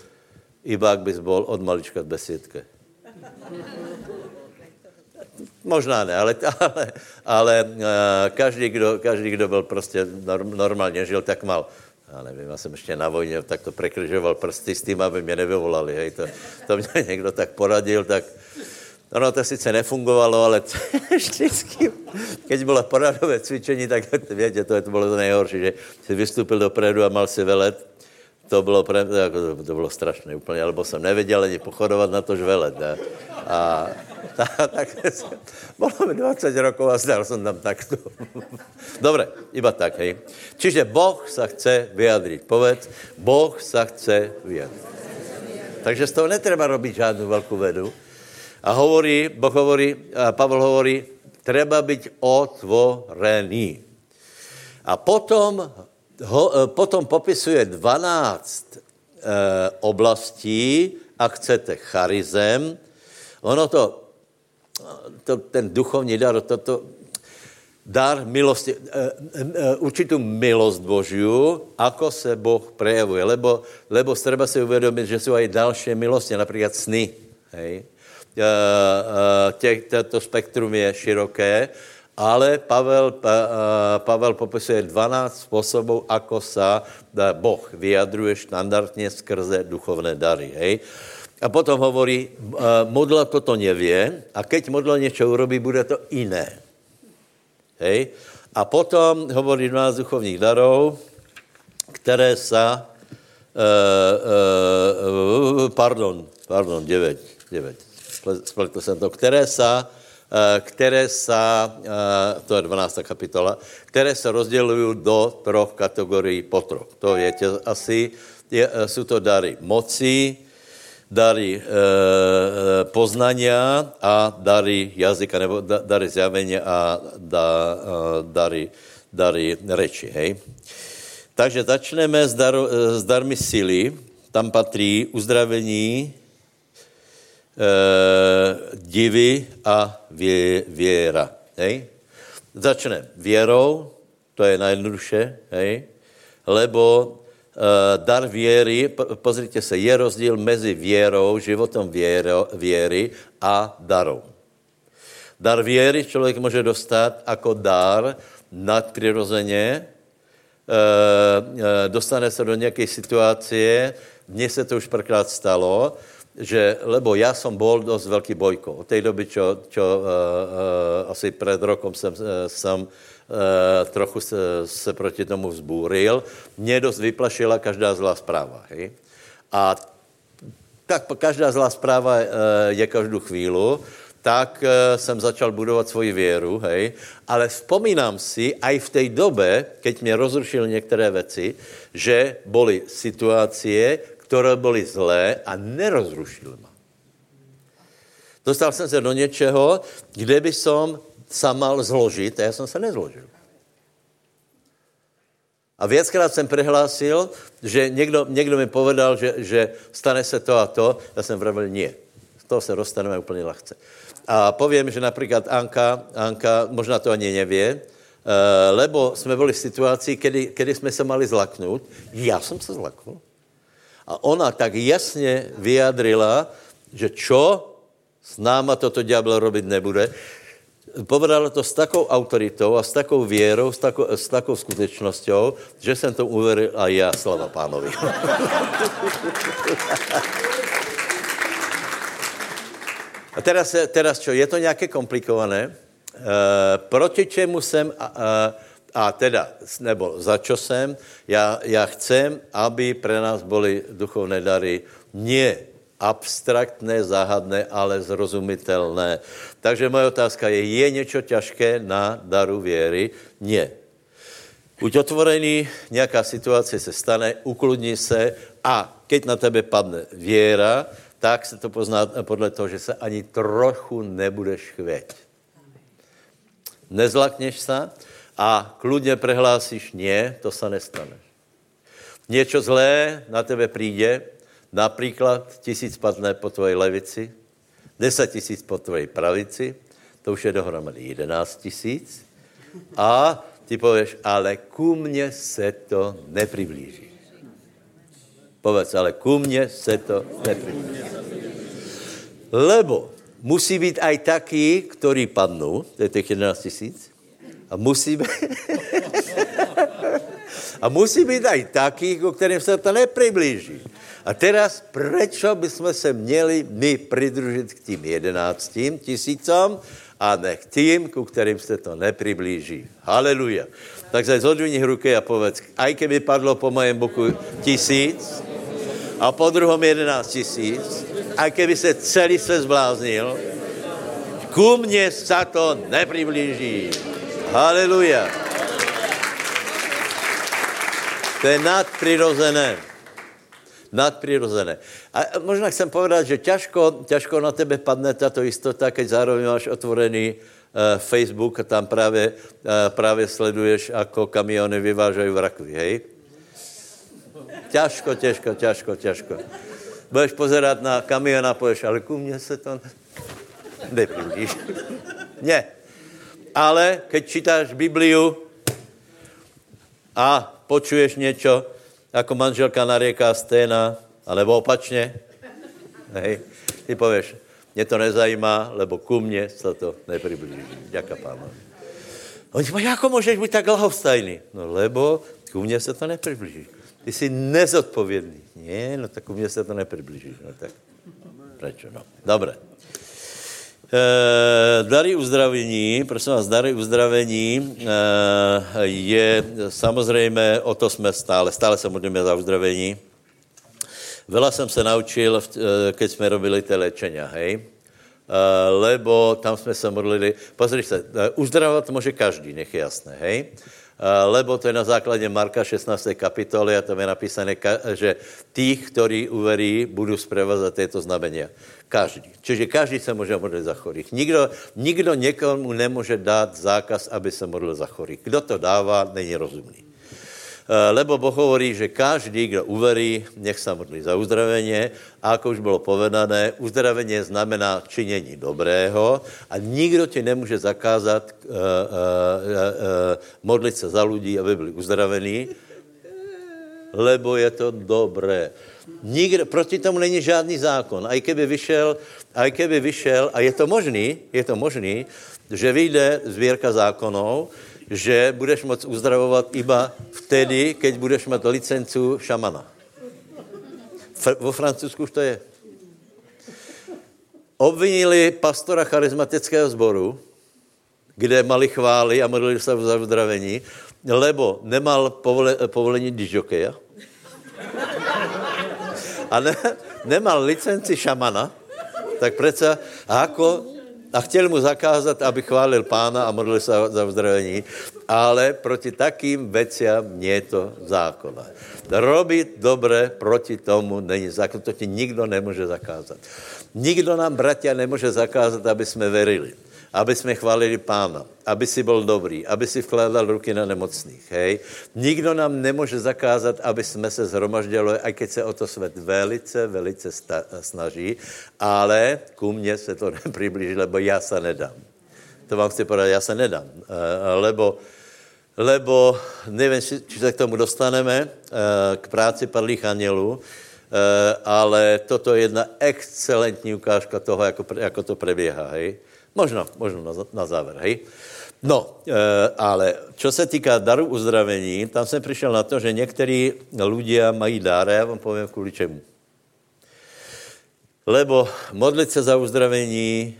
iba ak bys bol od malička v besídke. Možná ne, ale každý, kdo byl prostě normálně žil, tak mal. Já nevím, já jsem ještě na vojně, tak to prekryžoval prsty s tím, aby mě nevyvolali. Hej. To mě někdo tak poradil, tak... Ono to sice nefungovalo, ale vždycky, keď bylo poradové cvičení, tak viete, to bylo to nejhorší, že si vystúpil dopredu a mal si velet. To bylo, to bylo strašné úplně, alebo jsem nevěděl ani pochodovat na to žvelet. Tak bolo mi 20 rokov a zdal jsem tam takto. Dobre, iba tak, hej. Čiže Boh sa chce vyjadriť. Povedz, Boh sa chce vyjadriť. Takže z toho netreba robiť žádnu veľkú vedu. A hovorí, Boh hovorí, a Pavol hovorí, treba byť otvorený. A potom popisuje 12 oblastí, ak chcete, charizem. Ono to ten duchovní dar, dar milosti, určitú milosť Božiu, ako sa Boh prejavuje. Lebo treba si uvedomiť, že sú aj ďalšie milosti, napríklad sny, hej. To spektrum je široké, ale Pavel popisuje 12 spôsobov, ako sa Boh vyjadruje štandardne skrze duchovné dary. Hej? A potom hovorí, modla toto nevie a keď modla niečo urobí, bude to iné. Hej? A potom hovorí 12 duchovných darov, ktoré sa... Pardon, 9. Spletl jsem to, to je 12. kapitola, které se rozdělují do 3 kategorií potrok. To je asi, jsou to dary moci, dary poznania a dary jazyka, nebo dary zjavenia a dary reči, hej. Takže začneme s darmi síly, tam patří uzdravení, divy a věra. Hej? Začne věrou, to je najjednoduše, hej? Lebo dar věry, pozrite se, je rozdíl mezi věrou, životom věry a darou. Dar věry člověk může dostat jako dar nadpřirozeně, dostane se do nějaké situace, mně se to už párkrát stalo, že, lebo ja som bol dosť veľký bojko. Od tej doby, čo asi pred rokom som trochu se proti tomu vzbúril, mne dosť vyplašila každá zlá správa. Hej? A tak každá zlá správa je každú chvíľu, tak som začal budovať svoju vieru. Hej? Ale spomínam si, aj v tej dobe, keď mne rozrušil niektoré veci, že boli situácie, ktoré boli zlé a nerozrušil ma. Dostal som sa do niečoho, kde by som sa mal zložiť a ja som sa nezložil. A viackrát som prehlásil, že niekto mi povedal, že stane sa to a to. Ja som vravil, nie. Z toho sa rozstaneme úplne ľahce. A poviem, že napríklad Anka možná to ani nevie, lebo sme boli v situácii, kedy sme sa mali zlaknúť. Ja som sa zlaknul. A ona tak jasne vyjadrila, že čo s náma toto diablo robiť nebude. Povedala to s takou autoritou a s takou vierou, s takou skutečnosťou, že som to uveril a ja, slava pánovi. A teraz čo, je to nejaké komplikované? Proti čemu som a teda, nebo za čo som, ja chcem, aby pre nás boli duchovné dary nie abstraktné, záhadné, ale zrozumitelné. Takže moje otázka je niečo ťažké na daru viery? Nie. Buď otvorený, nejaká situácia sa stane, ukludni sa a keď na tebe padne viera, tak sa to pozná podľa toho, že sa ani trochu nebudeš chvieť. Nezlakneš sa a kľudne prehlásíš, nie, to sa nestane. Niečo zlé na tebe príde, napríklad 1000 padne po tvojej levici, 10 000 po tvojej pravici, to už je dohromady 11 000 a ty povieš, ale ku mne se to nepriblíží. Povedz, ale ku mne se to nepriblíží. Lebo musí byť aj takí, ktorí padnú, to je tých 11 000, a musí byť... A musí byť aj takých, o ktorým sa to nepriblíží. A teraz, prečo by sme sa měli my pridružiť k tým 11 000 a ne k tým, ku ktorým sa to nepriblíží. Haleluja. Takže zodvihni ruky a povedz, aj keby padlo po mojom boku 1000 a po druhom 11 000, aj keby sa celý svet zbláznil, ku mne sa to nepriblíží. Haleluja. To je nadprirozené. Nadprirozené. A možno chcem povedať, že ťažko na tebe padne táto istota, keď zároveň máš otvorený Facebook a tam práve sleduješ, ako kamiony vyvážajú rakvy, hej? Ťažko. Budeš pozerať na kamion a povieš, ale ku mne sa to nepriblíži. Nie. Ale keď čítáš Bibliu a počuješ niečo, ako manželka narieká Sténa, alebo opačne. Hej. Ty povieš, mne to nezajímá, lebo ku mne sa to nepriblíži. Ďakujem pánovi. Oni povedali, ako môžeš byť tak ľahostajný? No lebo ku mne sa to nepriblíži. Ty si nezodpovedný. Nie, no tak ku mne sa to nepriblíži. No tak, prečo? No, dobre. Dary uzdravení, prosím vás, dary uzdravení je samozřejmě, o to jsme stále se modlíme za uzdravení. Veľa jsem se naučil, keď jsme robili ty léčenia, hej? Lebo tam jsme se modlili, pozri se, uzdravovat může každý, nech je jasné, hej? Lebo to je na základě Marka 16. kapitoly a tam je napísané, že tých, ktorí uverí, budú sprevázať tieto znamenia. Každý. Čiže každý sa môže modliť za chorých. Nikdo niekomu nemôže dať zákaz, aby sa modlil za chorých. Kdo to dává, není rozumný. Lebo Boh hovorí, že každý, kdo uverí, nech sa modlí za uzdravenie. A ako už bolo povedané, uzdravenie znamená činení dobrého a nikdo ti nemôže zakázať modliť sa za ľudí, aby byli uzdravení, lebo je to dobré. Nikdo, proti tomu není žádný zákon. Aj keby vyšel, a je to možný, že vyjde zbierka zákonov, že budeš moct uzdravovat iba vtedy, keď budeš mít licencu šamana. Vo Francúzsku už to je. Obvinili pastora charizmatického sboru, kde mali chvály a modlili se za uzdravení, lebo nemal povolení dižokeja a nemal licenci šamana, tak přece ako... A chtěl mu zakázat, aby chválil pána a modlil se za uzdravení. Ale proti takým veciam nie je to zákona. Robiť dobre proti tomu není zákon. To ti nikdo nemůže zakázat. Nikdo nám, bratia, nemůže zakázat, aby jsme verili. aby jsme chválili Pána, aby si byl dobrý, aby si vkládal ruky na nemocných, hej. Nikdo nám nemůže zakázat, aby jsme se zhromažděli, aj keď se o to svět velice, velice snaží, ale ku mně se to nepriblíží, lebo já se nedám. To vám chci povedať, já se nedám, lebo nevím, či se k tomu dostaneme, k práci padlých anjelů, ale toto je jedna excelentní ukážka toho, jako to preběhá, hej. Možno na záver, hej. No, ale čo se týká daru uzdravení, tam jsem přišel na to, že některý ľudia mají dáre, já vám povím kvůli čemu. Lebo modlit se za uzdravení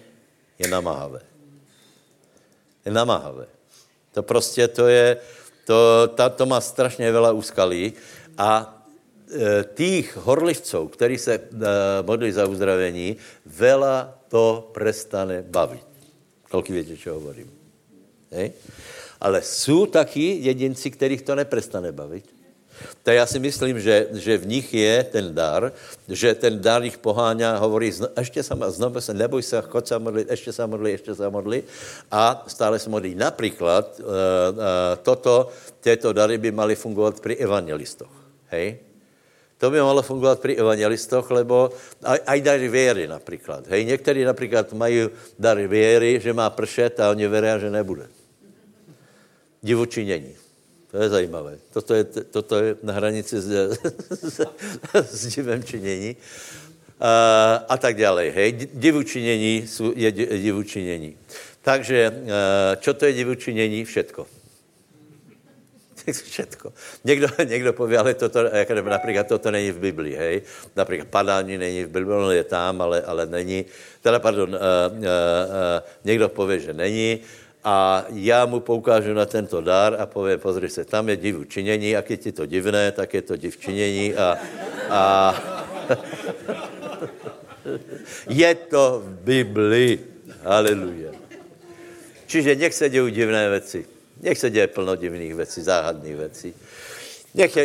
je namáhavé. Je namáhavé. To prostě to má strašně veľa úskalí a tých horlivcov, ktorí se modlí za uzdravení, veľa to prestane baviť. Koľko viete, čo hovorím? Hej? Ale sú takí jedinci, ktorých to neprestane baviť. Tak ja si myslím, že v nich je ten dar, že ten dar ich poháňa, hovorí, ešte sa znovu, neboj sa, chod sa modliť, ešte sa modli a stále sa modlí. Napríklad tieto dary by mali fungovať pri evangelistoch. Hej? To by malo fungovat pri evangelistoch, lebo aj dary viery napríklad. Hej, niektorí napríklad majú dary viery, že má pršet a oni veria, že nebude. Divočinění. To je zajímavé. Toto je na hranici s divem činění. A tak ďalej. Hej, divočinění je divočinění. Takže, čo to je divočinění? Všetko. Všetko. Někdo poví, ale toto, například toto není v Biblii, hej. Například padání není v Biblii, ono je tam, ale není. Teda, pardon, někdo poví, že není a já mu poukážu na tento dar a povím, pozri se, tam je div učinění, ak je ti to divné, tak je to div činění a je to v Biblii. Haleluja. Čiže nech se dějí divné věci. Nech se děje plno divných věcí, záhadných věcí.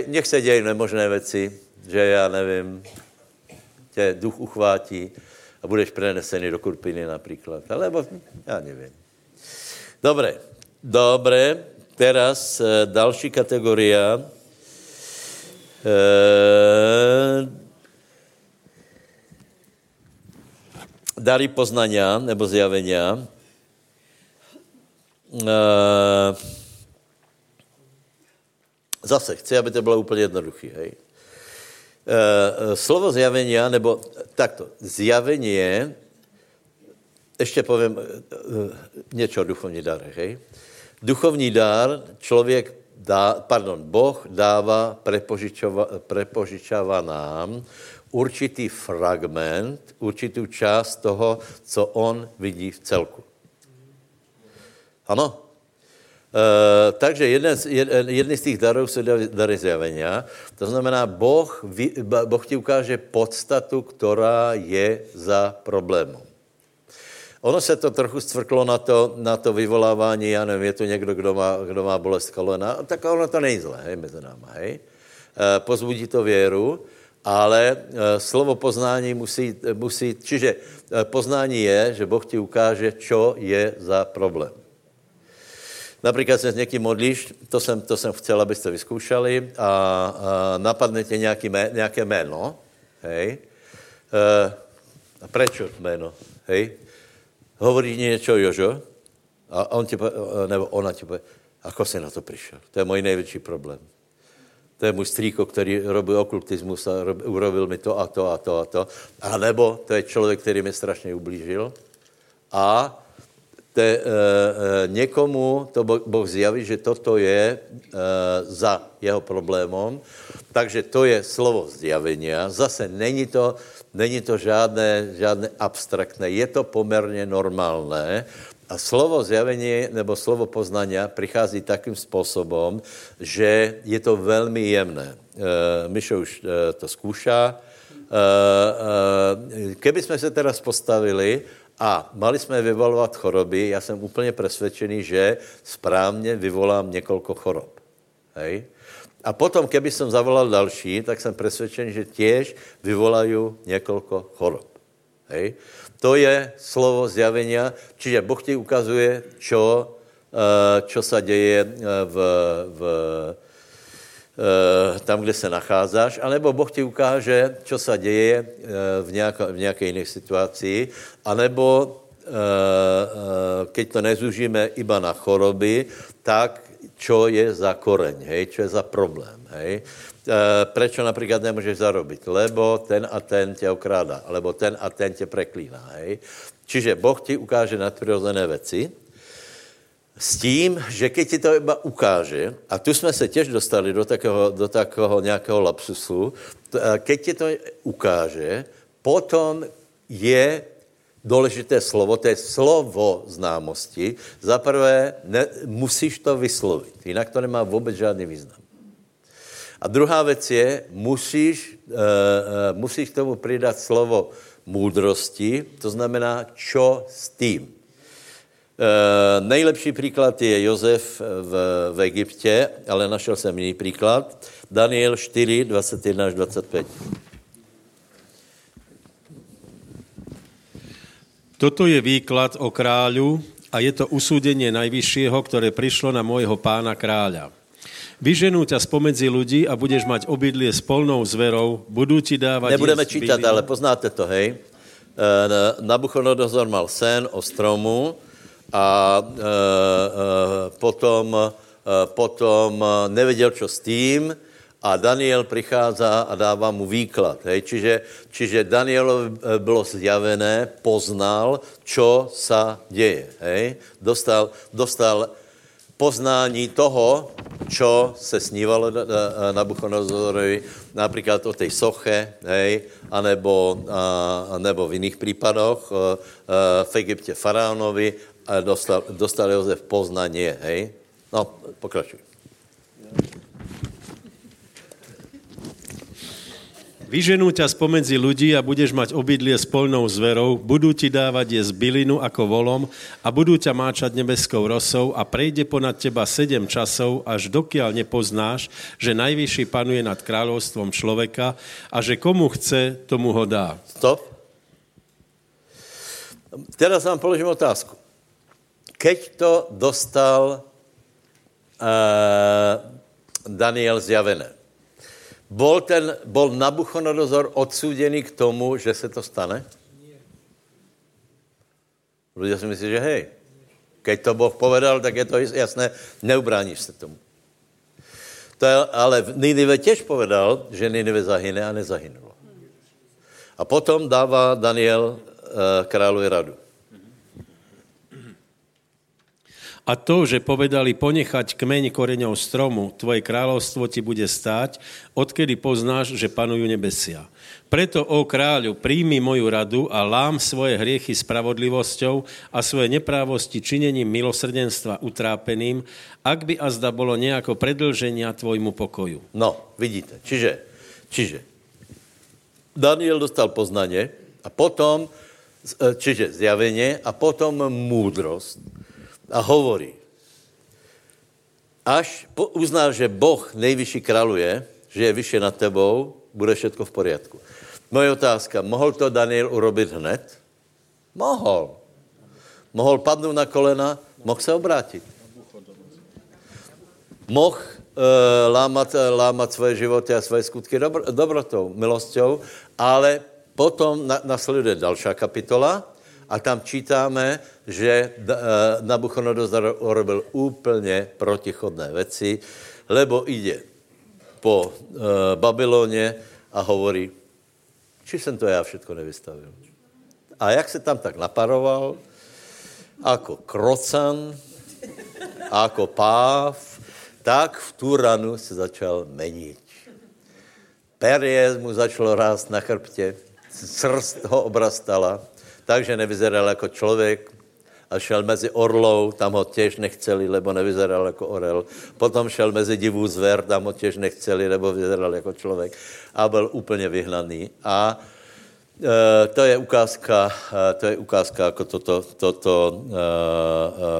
Nech se dějí nemožné věci, že já nevím, tě duch uchvátí a budeš prenesený do Kurpiny například. Alebo já nevím. Dobré. Teraz další kategoria. Dary poznania nebo zjavenia. Zase chci, aby to bylo úplně jednoduché. Slovo zjavenia, nebo takto, zjavenie, ještě povím něco o duchovní darech. Hej. Duchovní dar Boh dává, prepožičává nám určitý fragment, určitou část toho, co on vidí v celku. Ano. Takže jeden z těch darů jsou dary zjavenia. To znamená, Boh ti ukáže podstatu, která je za problémem. Ono se to trochu zcvrklo na to vyvolávání, já nevím, je tu někdo, kdo má bolest kolena, tak ono to není zlé, hej, mezi náma, hej. Pozbudí to věru, ale slovo poznání musí, čiže poznání je, že Boh ti ukáže, čo je za problém. Například se s někým modlíš, to jsem chcel, abyste vyzkoušeli a napadne tě nějaké jméno, hej. A prečo jméno, hej. Hovorí něco Jožo a on ti, nebo ona ti povie, ako si na to přišel, to je můj největší problém. To je můj strýko, který robí okultismus a urobil mi to a to a to a to. A nebo to je člověk, který mi strašně ublížil a někomu to Boh zjaví, že toto je za jeho problémom, takže to je slovo zjavenia. Zase není to žádné abstraktné, je to poměrně normálné a slovo zjavenie nebo slovo poznania přichází takým způsobem, že je to velmi jemné. Mišo už to zkoušá. Keby jsme se teraz postavili a mali jsme vyvolovat choroby, já jsem úplně přesvědčený, že správně vyvolám několik chorob. Hej? A potom, keby jsem zavolal další, tak jsem přesvědčený, že těž vyvolají několik chorob. Hej. To je slovo zjavenia, čiže Boh ti ukazuje, čo sa deje tam, kde se nacházáš, anebo Boh ti ukáže, čo sa deje v nejakej inej situácii, anebo keď to nezúžíme iba na choroby, tak čo je za koreň, hej, čo je za problém, hej. Prečo napríklad nemôžeš zarobiť? Lebo ten a ten ťa okráda, alebo ten a ten ťa preklíná, hej. Čiže Boh ti ukáže nadprirodzené veci s tím, že keď ti to iba ukáže, a tu sme sa tiež dostali do takého nejakého lapsusu, keď ti to ukáže, potom je dôležité slovo, to je slovo známosti. Za prvé, musíš to vyslovit, jinak to nemá vůbec žádný význam. A druhá věc je, musíš tomu přidat slovo moudrosti, to znamená, čo s tím. Nejlepší příklad je Jozef v Egyptě, ale našel jsem jiný příklad. Daniel 4, 21 až 25. Toto je výklad o kráľu a je to usúdenie najvyššieho, ktoré prišlo na môjho pána kráľa. Vyženú ťa spomedzi ľudí a budeš mať obydlie s polnou zverou, budú ti dávať... Nebudeme čítať, ale poznáte to, hej. Nabuchodonozor mal sen o stromu a potom nevedel, čo s tým, a Daniel prichádza a dává mu výklad. Hej? Čiže Danielovi bylo zjavené, poznal, čo sa deje. Hej? Dostal poznání toho, čo se snívalo Nabuchodonozorovi, napríklad o tej soche, hej? Anebo v iných prípadoch, v Egypte faraónovi, a dostal Jozef poznanie. Hej? No, pokračuj. Vyženú ťa spomedzi ľudí a budeš mať obydlie s poľnou zverou, budú ti dávať jesť bylinu ako volom a budú ťa máčať nebeskou rosou a prejde ponad teba 7 časov, až dokiaľ nepoznáš, že najvyšší panuje nad kráľovstvom človeka a že komu chce, tomu ho dá. Stop. Teraz vám položím otázku. Keď to dostal Daniel zjavené, bol Nabuchodonozor odsúdený k tomu, že se to stane? Nie. Ľudia si myslí, že hej, keď to Boh povedal, tak je to jasné, neubráníš se tomu. To je, ale Ninive tiež povedal, že Ninive zahyne, a nezahynulo. A potom dává Daniel kráľovi radu. A to, že povedali ponechať kmeň koreňov stromu, tvoje kráľovstvo ti bude stáť, odkedy poznáš, že panujú nebesia. Preto, ó kráľu, príjmi moju radu a lám svoje hriechy spravodlivosťou a svoje neprávosti činením milosrdenstva utrápeným, ak by azda bolo nejako predĺženia tvojmu pokoju. No, vidíte. Čiže Daniel dostal poznanie a potom, čiže zjavenie a potom múdrosť. A hovorí, až uznáš, že Boh nejvyšší kráľuje, že je vyššie nad tebou, bude všetko v poriadku. Moje otázka, mohol to Daniel urobiť hned? Mohol. Mohol padnúť na kolena, mohl se obrátit. Mohl lámat svoje životy a svoje skutky dobrotou, milosťou, ale potom nasleduje další kapitola. A tam čítáme, že Nabuchodonozor urobil úplne protichodné veci, lebo ide po Babylóne a hovorí, či som to ja všetko nevystavil. A jak se tam tak naparoval, ako krocan, ako páv, tak v tú ranu se začal meniť. Perie mu začalo rást na chrbte, srst ho obrastala, takže nevyzeral jako člověk a šel mezi orlou, tam ho těž nechceli, lebo nevyzeral jako orel. Potom šel mezi divou zver, tam ho těž nechceli, lebo vyzeral jako člověk a byl úplně vyhnaný. A to je ukázka, jako toto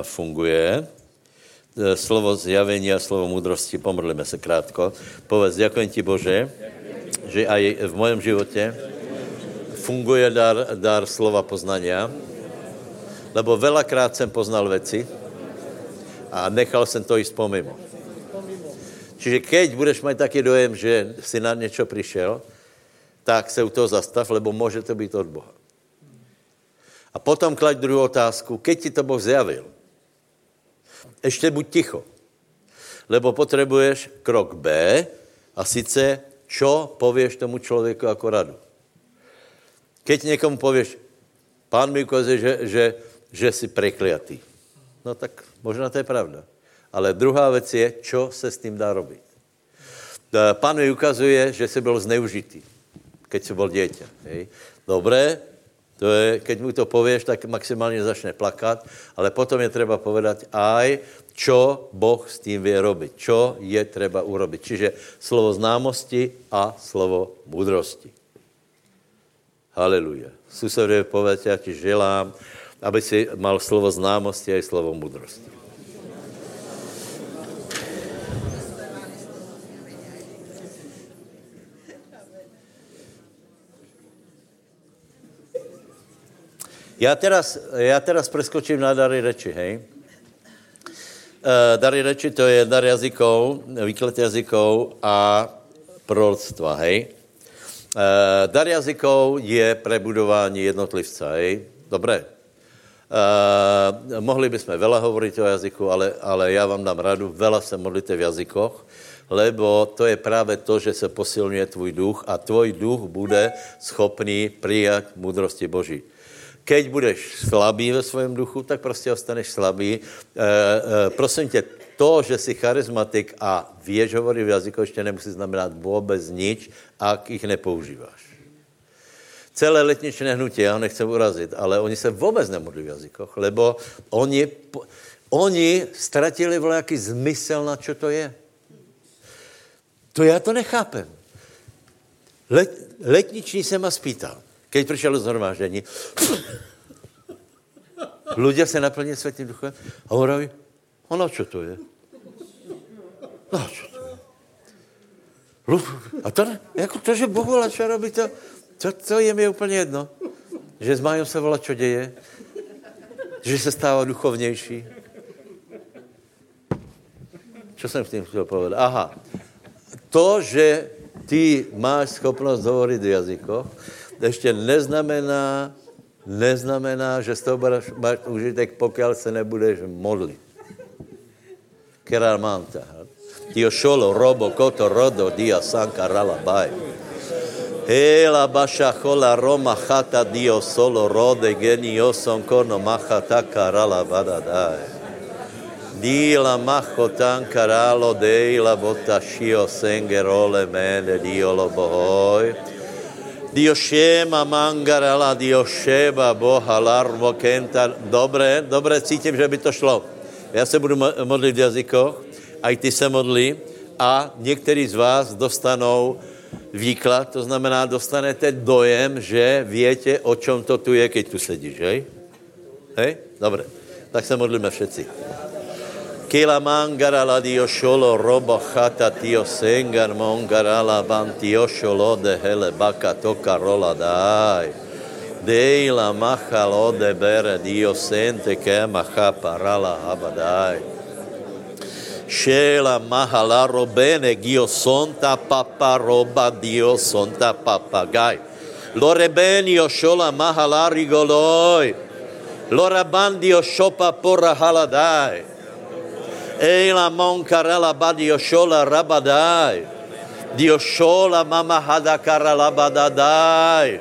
funguje. Slovo zjavení a slovo moudrosti, pomodlíme se krátko. Povedz, ďakujem ti Bože, že aj v mém životě funguje dar slova poznania, lebo veľakrát som poznal veci a nechal som to ísť pomimo. Čiže keď budeš mať taký dojem, že si na niečo prišiel, tak sa u toho zastav, lebo môže to byť od Boha. A potom klaď druhú otázku, keď ti to Boh zjavil, ešte buď ticho, lebo potrebuješ krok B, a sice, čo povieš tomu človeku ako radu. Keď niekomu povieš, pán mi ukáže, že si prekliatý. No tak možno to je pravda. Ale druhá vec je, čo sa s tým dá robiť. Pán mi ukazuje, že si bol zneužitý, keď si bol dieťa. Hej. Dobre, to je, keď mu to povieš, tak maximálne začne plakať, ale potom je treba povedať aj, čo Boh s tým vie robiť, čo je treba urobiť. Čiže slovo známosti a slovo múdrosti. Halelujá. Súsovrie povedať, ja ti želám, aby si mal slovo známosti aj slovo múdrosti. Ja teraz preskočím na dary reči, hej. Dary reči to je dar jazykov, výklad jazykov a proroctva, hej. Dar jazykov je prebudování jednotlivca, hej. Dobré. Mohli bychom veľa hovoriť o jazyku, ale ja vám dám radu, veľa se modlite v jazykoch, lebo to je právě to, že se posilňuje tvůj duch a tvoj duch bude schopný prijať múdrosti Boží. Keď budeš slabý ve svém duchu, tak prostě ostaneš slabý. Prosím tě, to, že jsi charizmatik a vieš hovoriť v jazyku, ještě nemusí znamenat vůbec nič, ak ich nepoužíváš. Celé letničné hnutí, já ho nechcem urazit, ale oni se vůbec nemodlí v jazykoch, lebo oni ztratili voľaký zmysel, na čo to je. To já to nechápem. Letničný se ma spýtal. Keď prišiel do zhromáždení, ľudia se naplnili Svätým Duchom a on hovorí, a na čo to je? Na čo to je? A to, jako to, že Boh volá, čo robí, to je mi úplně jedno. Že s Májom se volá, čo děje, že se stává duchovnější. Čo jsem v tým chtěl povedať? Aha, to, že ty máš schopnost hovoriť v jazykoch, ještě neznamená, že z toho máš užitek, pokud se nebudeš modlit. Kerál mám tahat. Tio šolo, robo, koto, rodo, dia, sanka, rala, baj. Hela, baša, chola, roma, chata, dio, solo, rode, genio, son, korno, macha, taka, rala, vada, daj. Dila, macho, tanka, ralo, deila, bota, šio, senge, role, mene, dio, lobohoj. Dio šema mangarala, dio šeba boha larvo kenta. Dobre, cítím, že by to šlo. Já se budu modlit v jazykoch, aj ty se modlí a některý z vás dostanou výklad, to znamená, dostanete dojem, že viete, o čom to tu je, keď tu sedíš, hej? Hej? Dobre, tak se modlíme všetci. Kila mangarala dio šolo robo chata tio sengar mongarala bantio šolo de hele baka toka rola daj. Deila machalo de bere dio sente kema chapa rala haba daj. Šela mahala robene gio sonta papa roba dio sonta papa gaj. Lorebenio šola mahala rigoloj. Lorabandio šopa pora hala daj. Eila monkarela badio šola rabadaj. Dio šola mama hadakara labadadaj.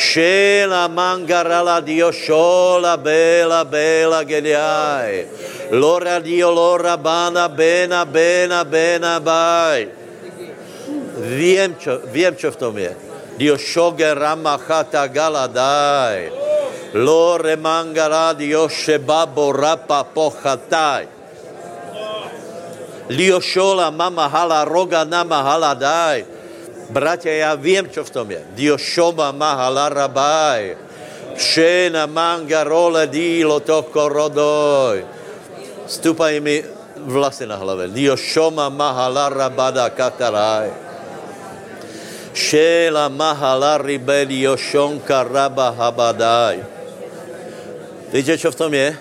Šela mangarala dio šola bela bela gedaj. Lora dio lora bana bena bena bena baj. Viem čo v tom je. Dio šogera machata galadaj. Lore mangara dio šebabo rapa pochataj. Liošola mama hala roga nama hala daj. Bratia, ja viem, čo v tom je. Liošoma mahala rabaj. Šena manga role dílo toko rodoj. Stúpají mi vlasy na hlave. Liošoma mahala rabada kataraj. Šela mahala ribeli jošonka raba habadaj. Víte, čo v tom je?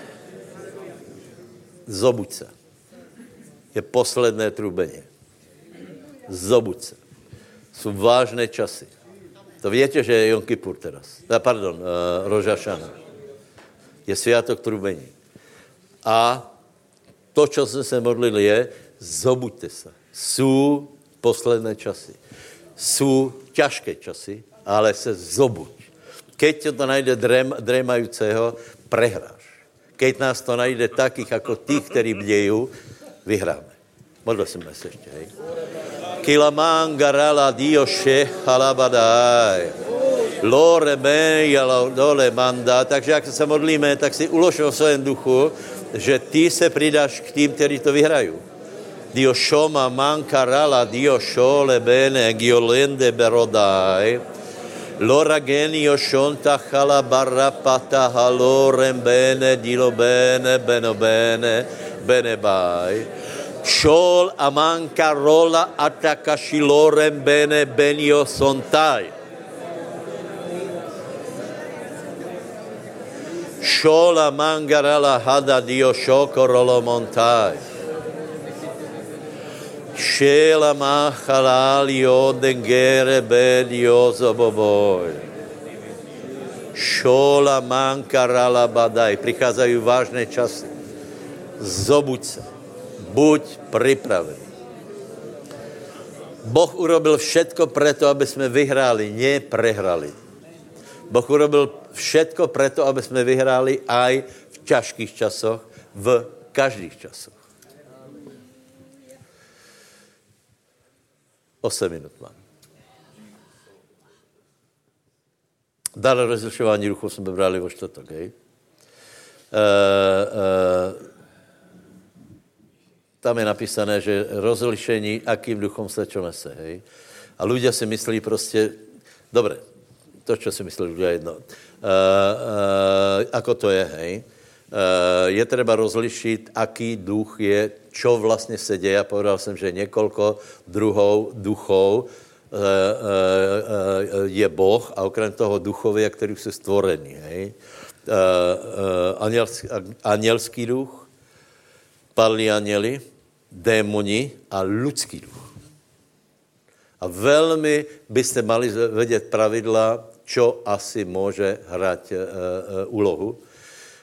Zobuď sa. Je posledné trubenie. Zobuď sa. Sú vážné časy. To viete, že je Jom Kipur teraz. Pardon, Rož Hašana. Je sviatok trubení. A to, čo sme sa modlili, je zobuďte sa. Sú posledné časy. Sú ťažké časy, ale se zobuď. Keď to najde dremajúceho, prehráš. Keď nás to najde takých, ako tých, ktorí bdejú, vyhráme. Modlíme sa ešte, hej. Kilamangarala dioshe halabadaj. Lore me dole manda. Takže ak sa modlíme, tak si ulož v svojom duchu, že ty se pridáš k tým, ktorí to vyhrajú. Dio šoma mankarala, dio šole bene, giolende berodaj. Lora genio šonta chala barra pata halorem bene, dilo bene, beno bene, bene bai. Šol a mankarola atakaši lorem bene, benio sontaj. Šola mangarala hada dio šokorolo montaj. Šela machalali odengere bedio zoboboj. Šola mankarala badaj. Prichádzajú vážne časy. Zobuď sa. Buď pripravený. Boh urobil všetko preto, aby sme vyhrali, nie prehrali. Boh urobil všetko preto, aby sme vyhrali aj v ťažkých časoch, v každých časoch. 8 minut mám. Dále rozlišování ruchu jsme brali o čtvrtok, hej? Tam je napísané, že rozlišení, akým duchom se čo nese, hej? A ľudia si myslí prostě, dobre, to, čo si myslí ľudia jedno, ako to je, hej? Je treba rozlišit, aký duch je, čo vlastně se děje. Povedal jsem, že několiko druhou duchov je Boh a okrem toho duchovia, který jsou stvorení. Anjelský duch, padlí anjeli, démoni a ľudský duch. A velmi byste mali vědět pravidla, čo asi může hrát úlohu.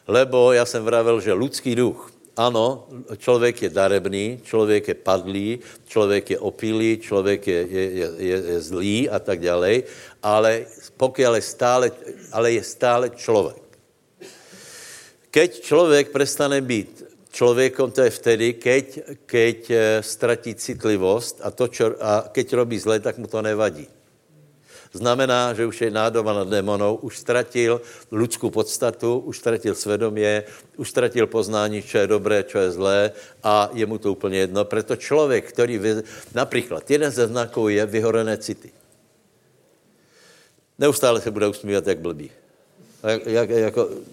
Lebo já jsem vravel, že ľudský duch, ano, člověk je darebný, člověk je padlý, člověk je opilý, člověk je zlý a tak ďalej, ale pokiaľ je stále, ale je stále člověk. Keď člověk prestane být člověkom, to je vtedy, keď ztratí citlivost a, to, čo, a keď robí zle, tak mu to nevadí. Znamená, že už je nádoba nad démonou, už ztratil ľudskú podstatu, už ztratil svedomie, už ztratil poznání, čo je dobré, čo je zlé a je mu to úplně jedno. Preto člověk, který... Například, jeden ze znaků je vyhorené city. Neustále se bude usmívat, jak blbý.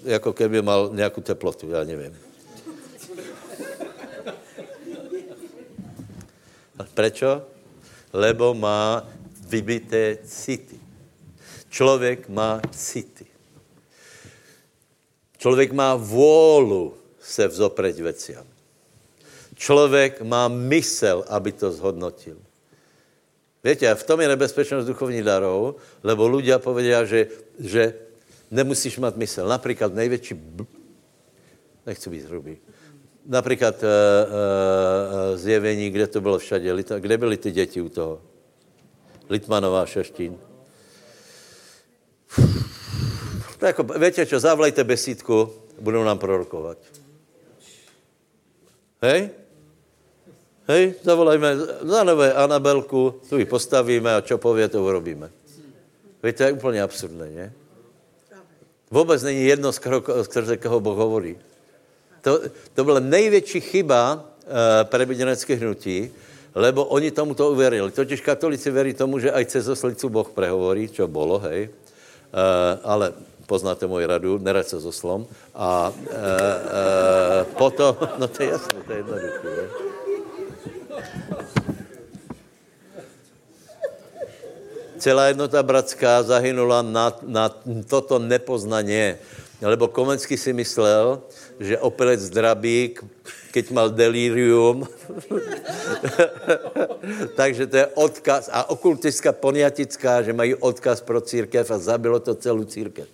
Jako keby mal nějakou teplotu, já nevím. A prečo? Lebo má... vybité city. Člověk má city. Člověk má vôľu se vzopreť veciam. Člověk má mysel, aby to zhodnotil. Viete, v tom je nebezpečnosť duchovních darov, lebo ľudia povedia, že nemusíš mať mysel. Napríklad největší... Nechci byť hrubý. Napríklad zjevení, kde to bylo všade. Kde byly ty děti u toho? Litmanová šeštín. Tako, viete čo, zavlejte besídku, budú nám prorokovať. Hej? Hej, zavolajme za nové Anabelku, tu ich postavíme a čo povie, to urobíme. Viete, to je úplne absurdné, nie? Vôbec není jedno, skrze koho Boh hovorí. To byla největší chyba prebudeneckých hnutí, lebo oni tomu to uverili. Totiž katolíci verí tomu, že aj cez oslicu Boh prehovorí, čo bolo, hej. Ale poznáte moju radu, nerad sa so slom. A potom, no to je jasné, to je jednoduché. Je. Chce celá jednota bratská zahynula na toto nepoznanie. Lebo Komenský si myslel, že opelec Drabík, keď mal delirium, takže to je odkaz, a okultistka poniatická, že mají odkaz pro církev a zabilo to celú církev.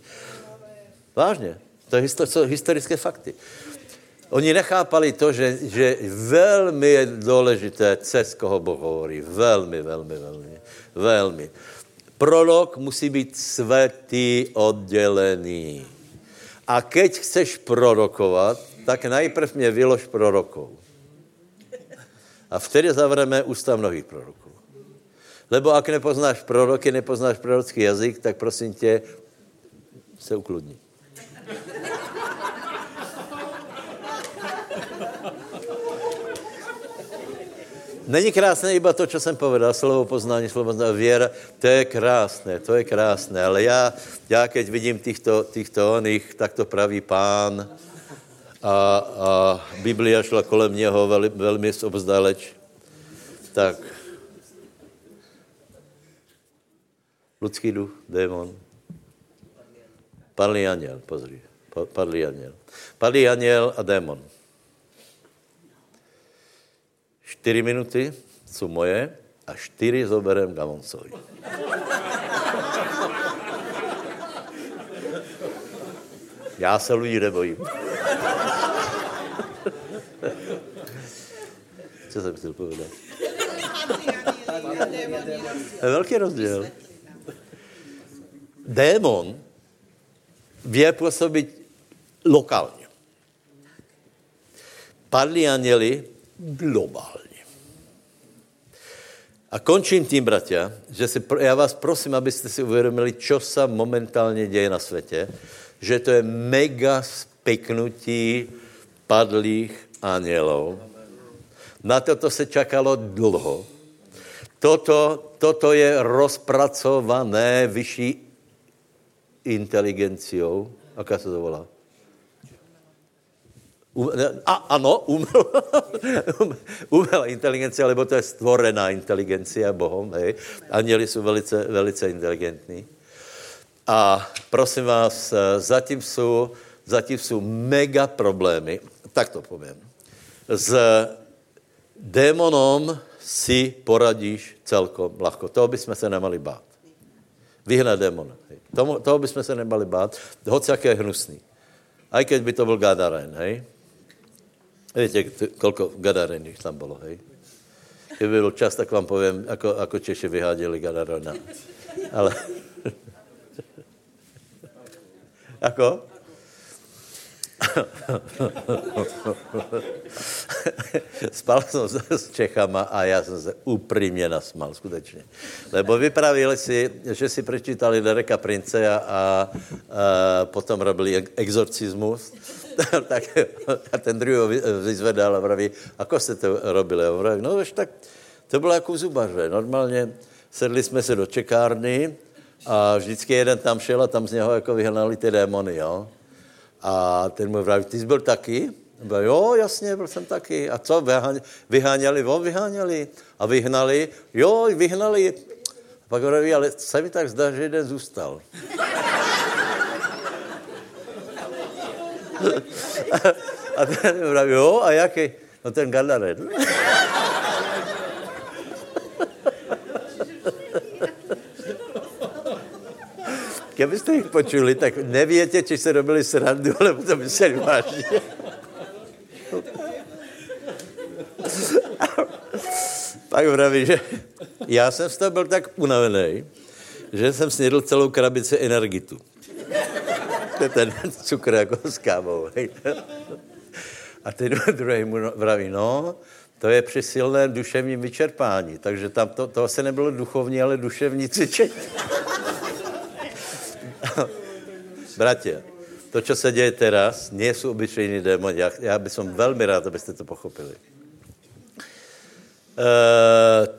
Vážne, to sú historické fakty. Oni nechápali to, že veľmi je dôležité, cez koho Boh hovorí. Veľmi. Prorok musí byť svätý, oddelený. A keď chceš prorokovať, tak najprv mne vylož prorokov. A vtedy zavreme ústa mnohých prorokov. Lebo ak nepoznáš proroky, nepoznáš prorocký jazyk, tak prosím tě, se ukludni. Není krásné iba to, čo jsem povedal, slovo poznání, věra, to je krásné, ale já keď vidím týchto oných, tak to praví pán a Biblia šla kolem něho velmi obzdaleč, tak ľudský duch, démon, padlý anjel, pozri, padlý anjel a démon. 4 minuty sú moje a 4 zoberiem Gamoncovi. Ja sa ľudí nebojím. Čo som chcel povedať? To je veľký rozdiel. Démon vie pôsobiť lokálne. Padlí anjeli globálne. A končím tým, bratia, že ja vás prosím, aby ste si uvedomili, čo sa momentálne deje na svete, že to je mega spiknutí padlých anjelov. Na toto sa čakalo dlho. Toto je rozpracované vyšší inteligenciou. Aká sa to volá? Umelá inteligencia, lebo to je stvorená inteligencia Bohom. Hej. Anjeli sú velice, velice inteligentní. A prosím vás, zatím sú mega problémy, tak to poviem. S démonom si poradíš celkom ľahko. Toho by sme sa nemali bát. Vyhne démona. Toho by sme sa nemali bát. Hociaké je hnusný. Aj keď by to bol Gadarén, hej. Viete, koľko Gadaréných tam bolo, hej? Keby bol čas, tak vám poviem, ako Češi vyhádili Gadarena. Ale... ako? Spal som s Čechama a ja som sa úprimne nasmal, skutečne. Lebo vypravili si, že si prečítali Dereka Prince a potom robili exorcizmus. Tak, a ten druhý ho vyzvedal a praví, ako ste to robili? A praví, no tak to bylo jako v zubaře. Normálně sedli jsme se do čekárny a vždycky jeden tam šel a tam z něho jako vyhnali ty démony, jo. A ten mu praví, ty jsi byl taky? Byl, jo, jasně, byl jsem taky. A co, vyháněli? A vyhnali? Jo, vyhnali. A pak praví, ale se mi tak zdá, že jeden zůstal. A ten mi praví, jo, a jaký? No ten Gadarén. Keby ste ich počuli, tak neviete, či ste robili srandu, lebo to mysleli vážne. Tak vraví, že ja som z toho byl tak unavený, že som snědl celou krabici energitu. To je ten cukr jako s kávou. A ten druhý mu vraví, no, to je při silném duševním vyčerpání, takže tam to asi nebylo duchovní, ale duševní cvičení. Bratia, to, čo sa deje teraz, nie sú obyčejní démoni. Ja by som veľmi rád, aby ste to pochopili.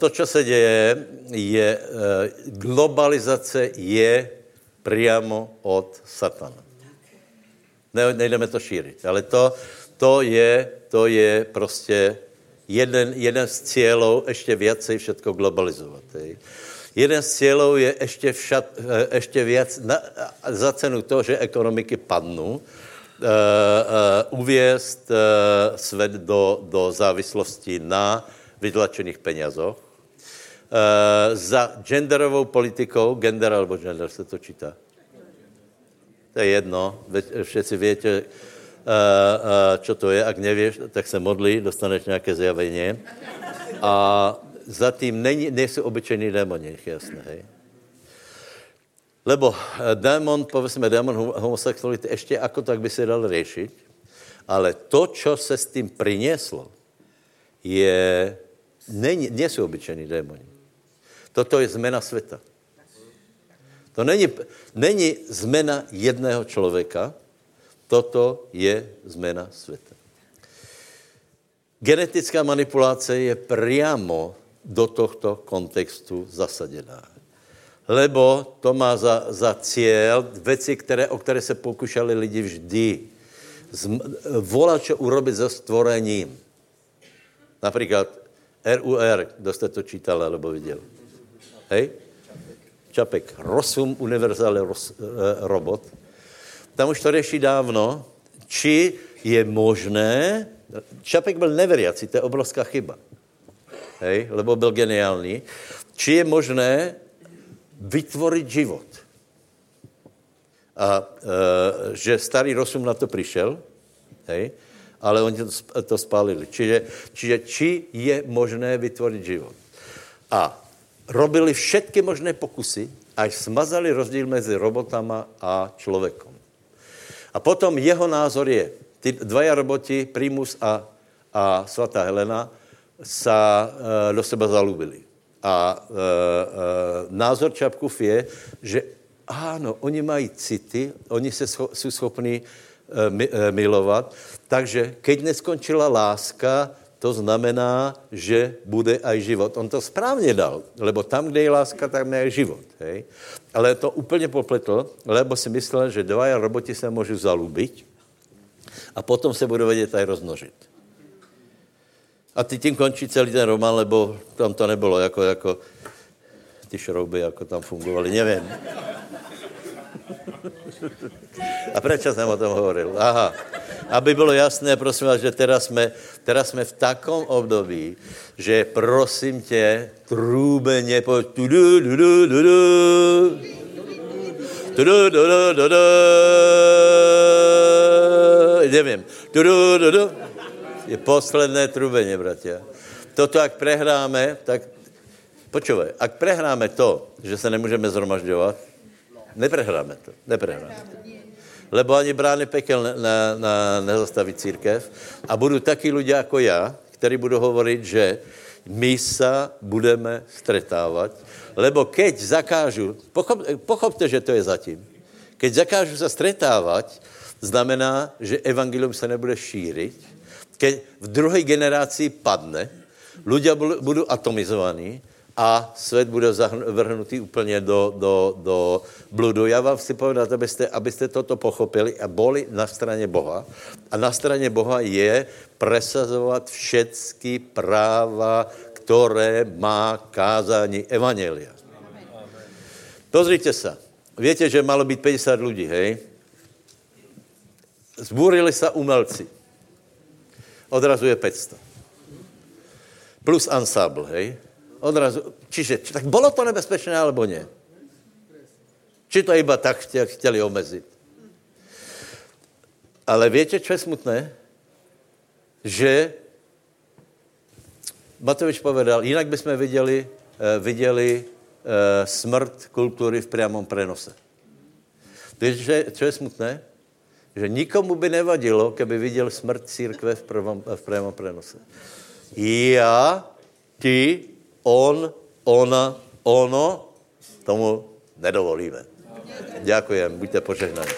To, čo sa deje, je globalizace je priamo od satana. Nejdeme to šíriť, ale to je proste jeden z cieľov ešte viacej všetko globalizovať. Jeden z cieľov je ešte viac za cenu toho, že ekonomiky padnú, uviesť svet do závislosti na vytlačených peniazoch. Za genderovou politikou, gender alebo gender se to čítá. To je jedno, všetci viete, čo to je, ak nevieš, tak se modlí, dostaneš nějaké zjavenie. A za tým nejsou obyčejní démoni, jasné, hej. Lebo démon, povedzme, démon homosexuality ještě ako tak by se dal riešiť, ale to, čo se s tým prinieslo, je... Nejsou obyčejní démoni. Toto je zmena světa. To není zmena jedného člověka, toto je zmena světa. Genetická manipulace je priamo do tohto kontextu zasadená. Lebo to má za cieľ veci, o které se pokušali lidi vždy. Volačo urobiť so stvorením. Napríklad RUR, kdo jste to čítal alebo viděl. Hej? Čapek. Rosum, univerzálny robot. Tam už to řeší dávno, či je možné... Čapek byl neveriaci, to je obrovská chyba. Hej? Lebo byl geniální. Či je možné vytvořit život. A že starý Rosum na to přišel, hej? Ale oni to spálili. Čiže či je možné vytvoriť život. A robili všetky možné pokusy, až smazali rozdíl mezi robotama a človekom. A potom jeho názor je, tí dvaja roboti, Primus a svatá Helena, sa do seba zalúbili. A názor Čapkov je, že áno, oni mají city, oni sú schopní milovat. Takže keď neskončila láska, to znamená, že bude aj život. On to správne dal, lebo tam, kde je láska, tam je aj život. Hej? Ale to úplne popletl, lebo si myslel, že dvaja roboti sa môžu zalúbiť a potom sa budú vedieť aj rozmnožiť. A tým končí celý ten román, lebo tam to nebolo, ako ty šrouby, ako tam fungovali, neviem. A prečo som o tom hovoril? Aha. Aby bylo jasné, prosím vás, že teraz sme v takom období, že prosím tě, trúbe nepo... Neviem. Je posledné trúbenie, bratia. Toto, ak prehráme, tak... Počúvaj, ak prehráme to, že sa nemôžeme zhromažďovať, neprehráme to. Lebo ani brány pekel nezastaví církev. A budú takí ľudia ako ja, ktorí budú hovoriť, že my sa budeme stretávať. Lebo keď zakážu, pochopte, že to je zatím, keď zakážu sa stretávať, znamená, že evangelium sa nebude šíriť. Keď v druhej generácii padne, ľudia budú atomizovaní, a svět bude zavrhnutý úplně do bludu. Já vám chci povedat, abyste toto pochopili a boli na straně Boha. A na straně Boha je presazovat všechny práva, které má kázání evangelia. Pozrite se. Viete, že malo být 50 ľudí, hej? Zbúrili sa umelci. Odrazu je 500. Plus ansábl, hej? Odrazu, čiže, tak bolo to nebezpečné, alebo nie? Či to iba tak chteli omeziť? Ale viete, čo je smutné? Že Matovič povedal, jinak bychom viděli smrt kultury v priamom prenose. Viete, čo je smutné? Že nikomu by nevadilo, keby viděl smrt církve v priamom prenose. Ja, ty... On, ona, ono, tomu nedovolíme. Ďakujem, buďte požehnaní.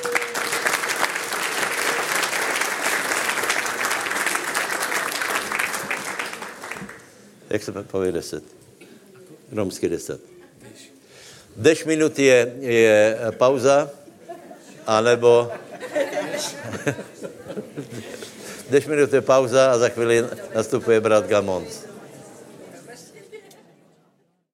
Jak se povie 10? Romský 10. 10 minut je pauza, anebo... 10 minut je pauza a za chvíli nastupuje brat Gamons.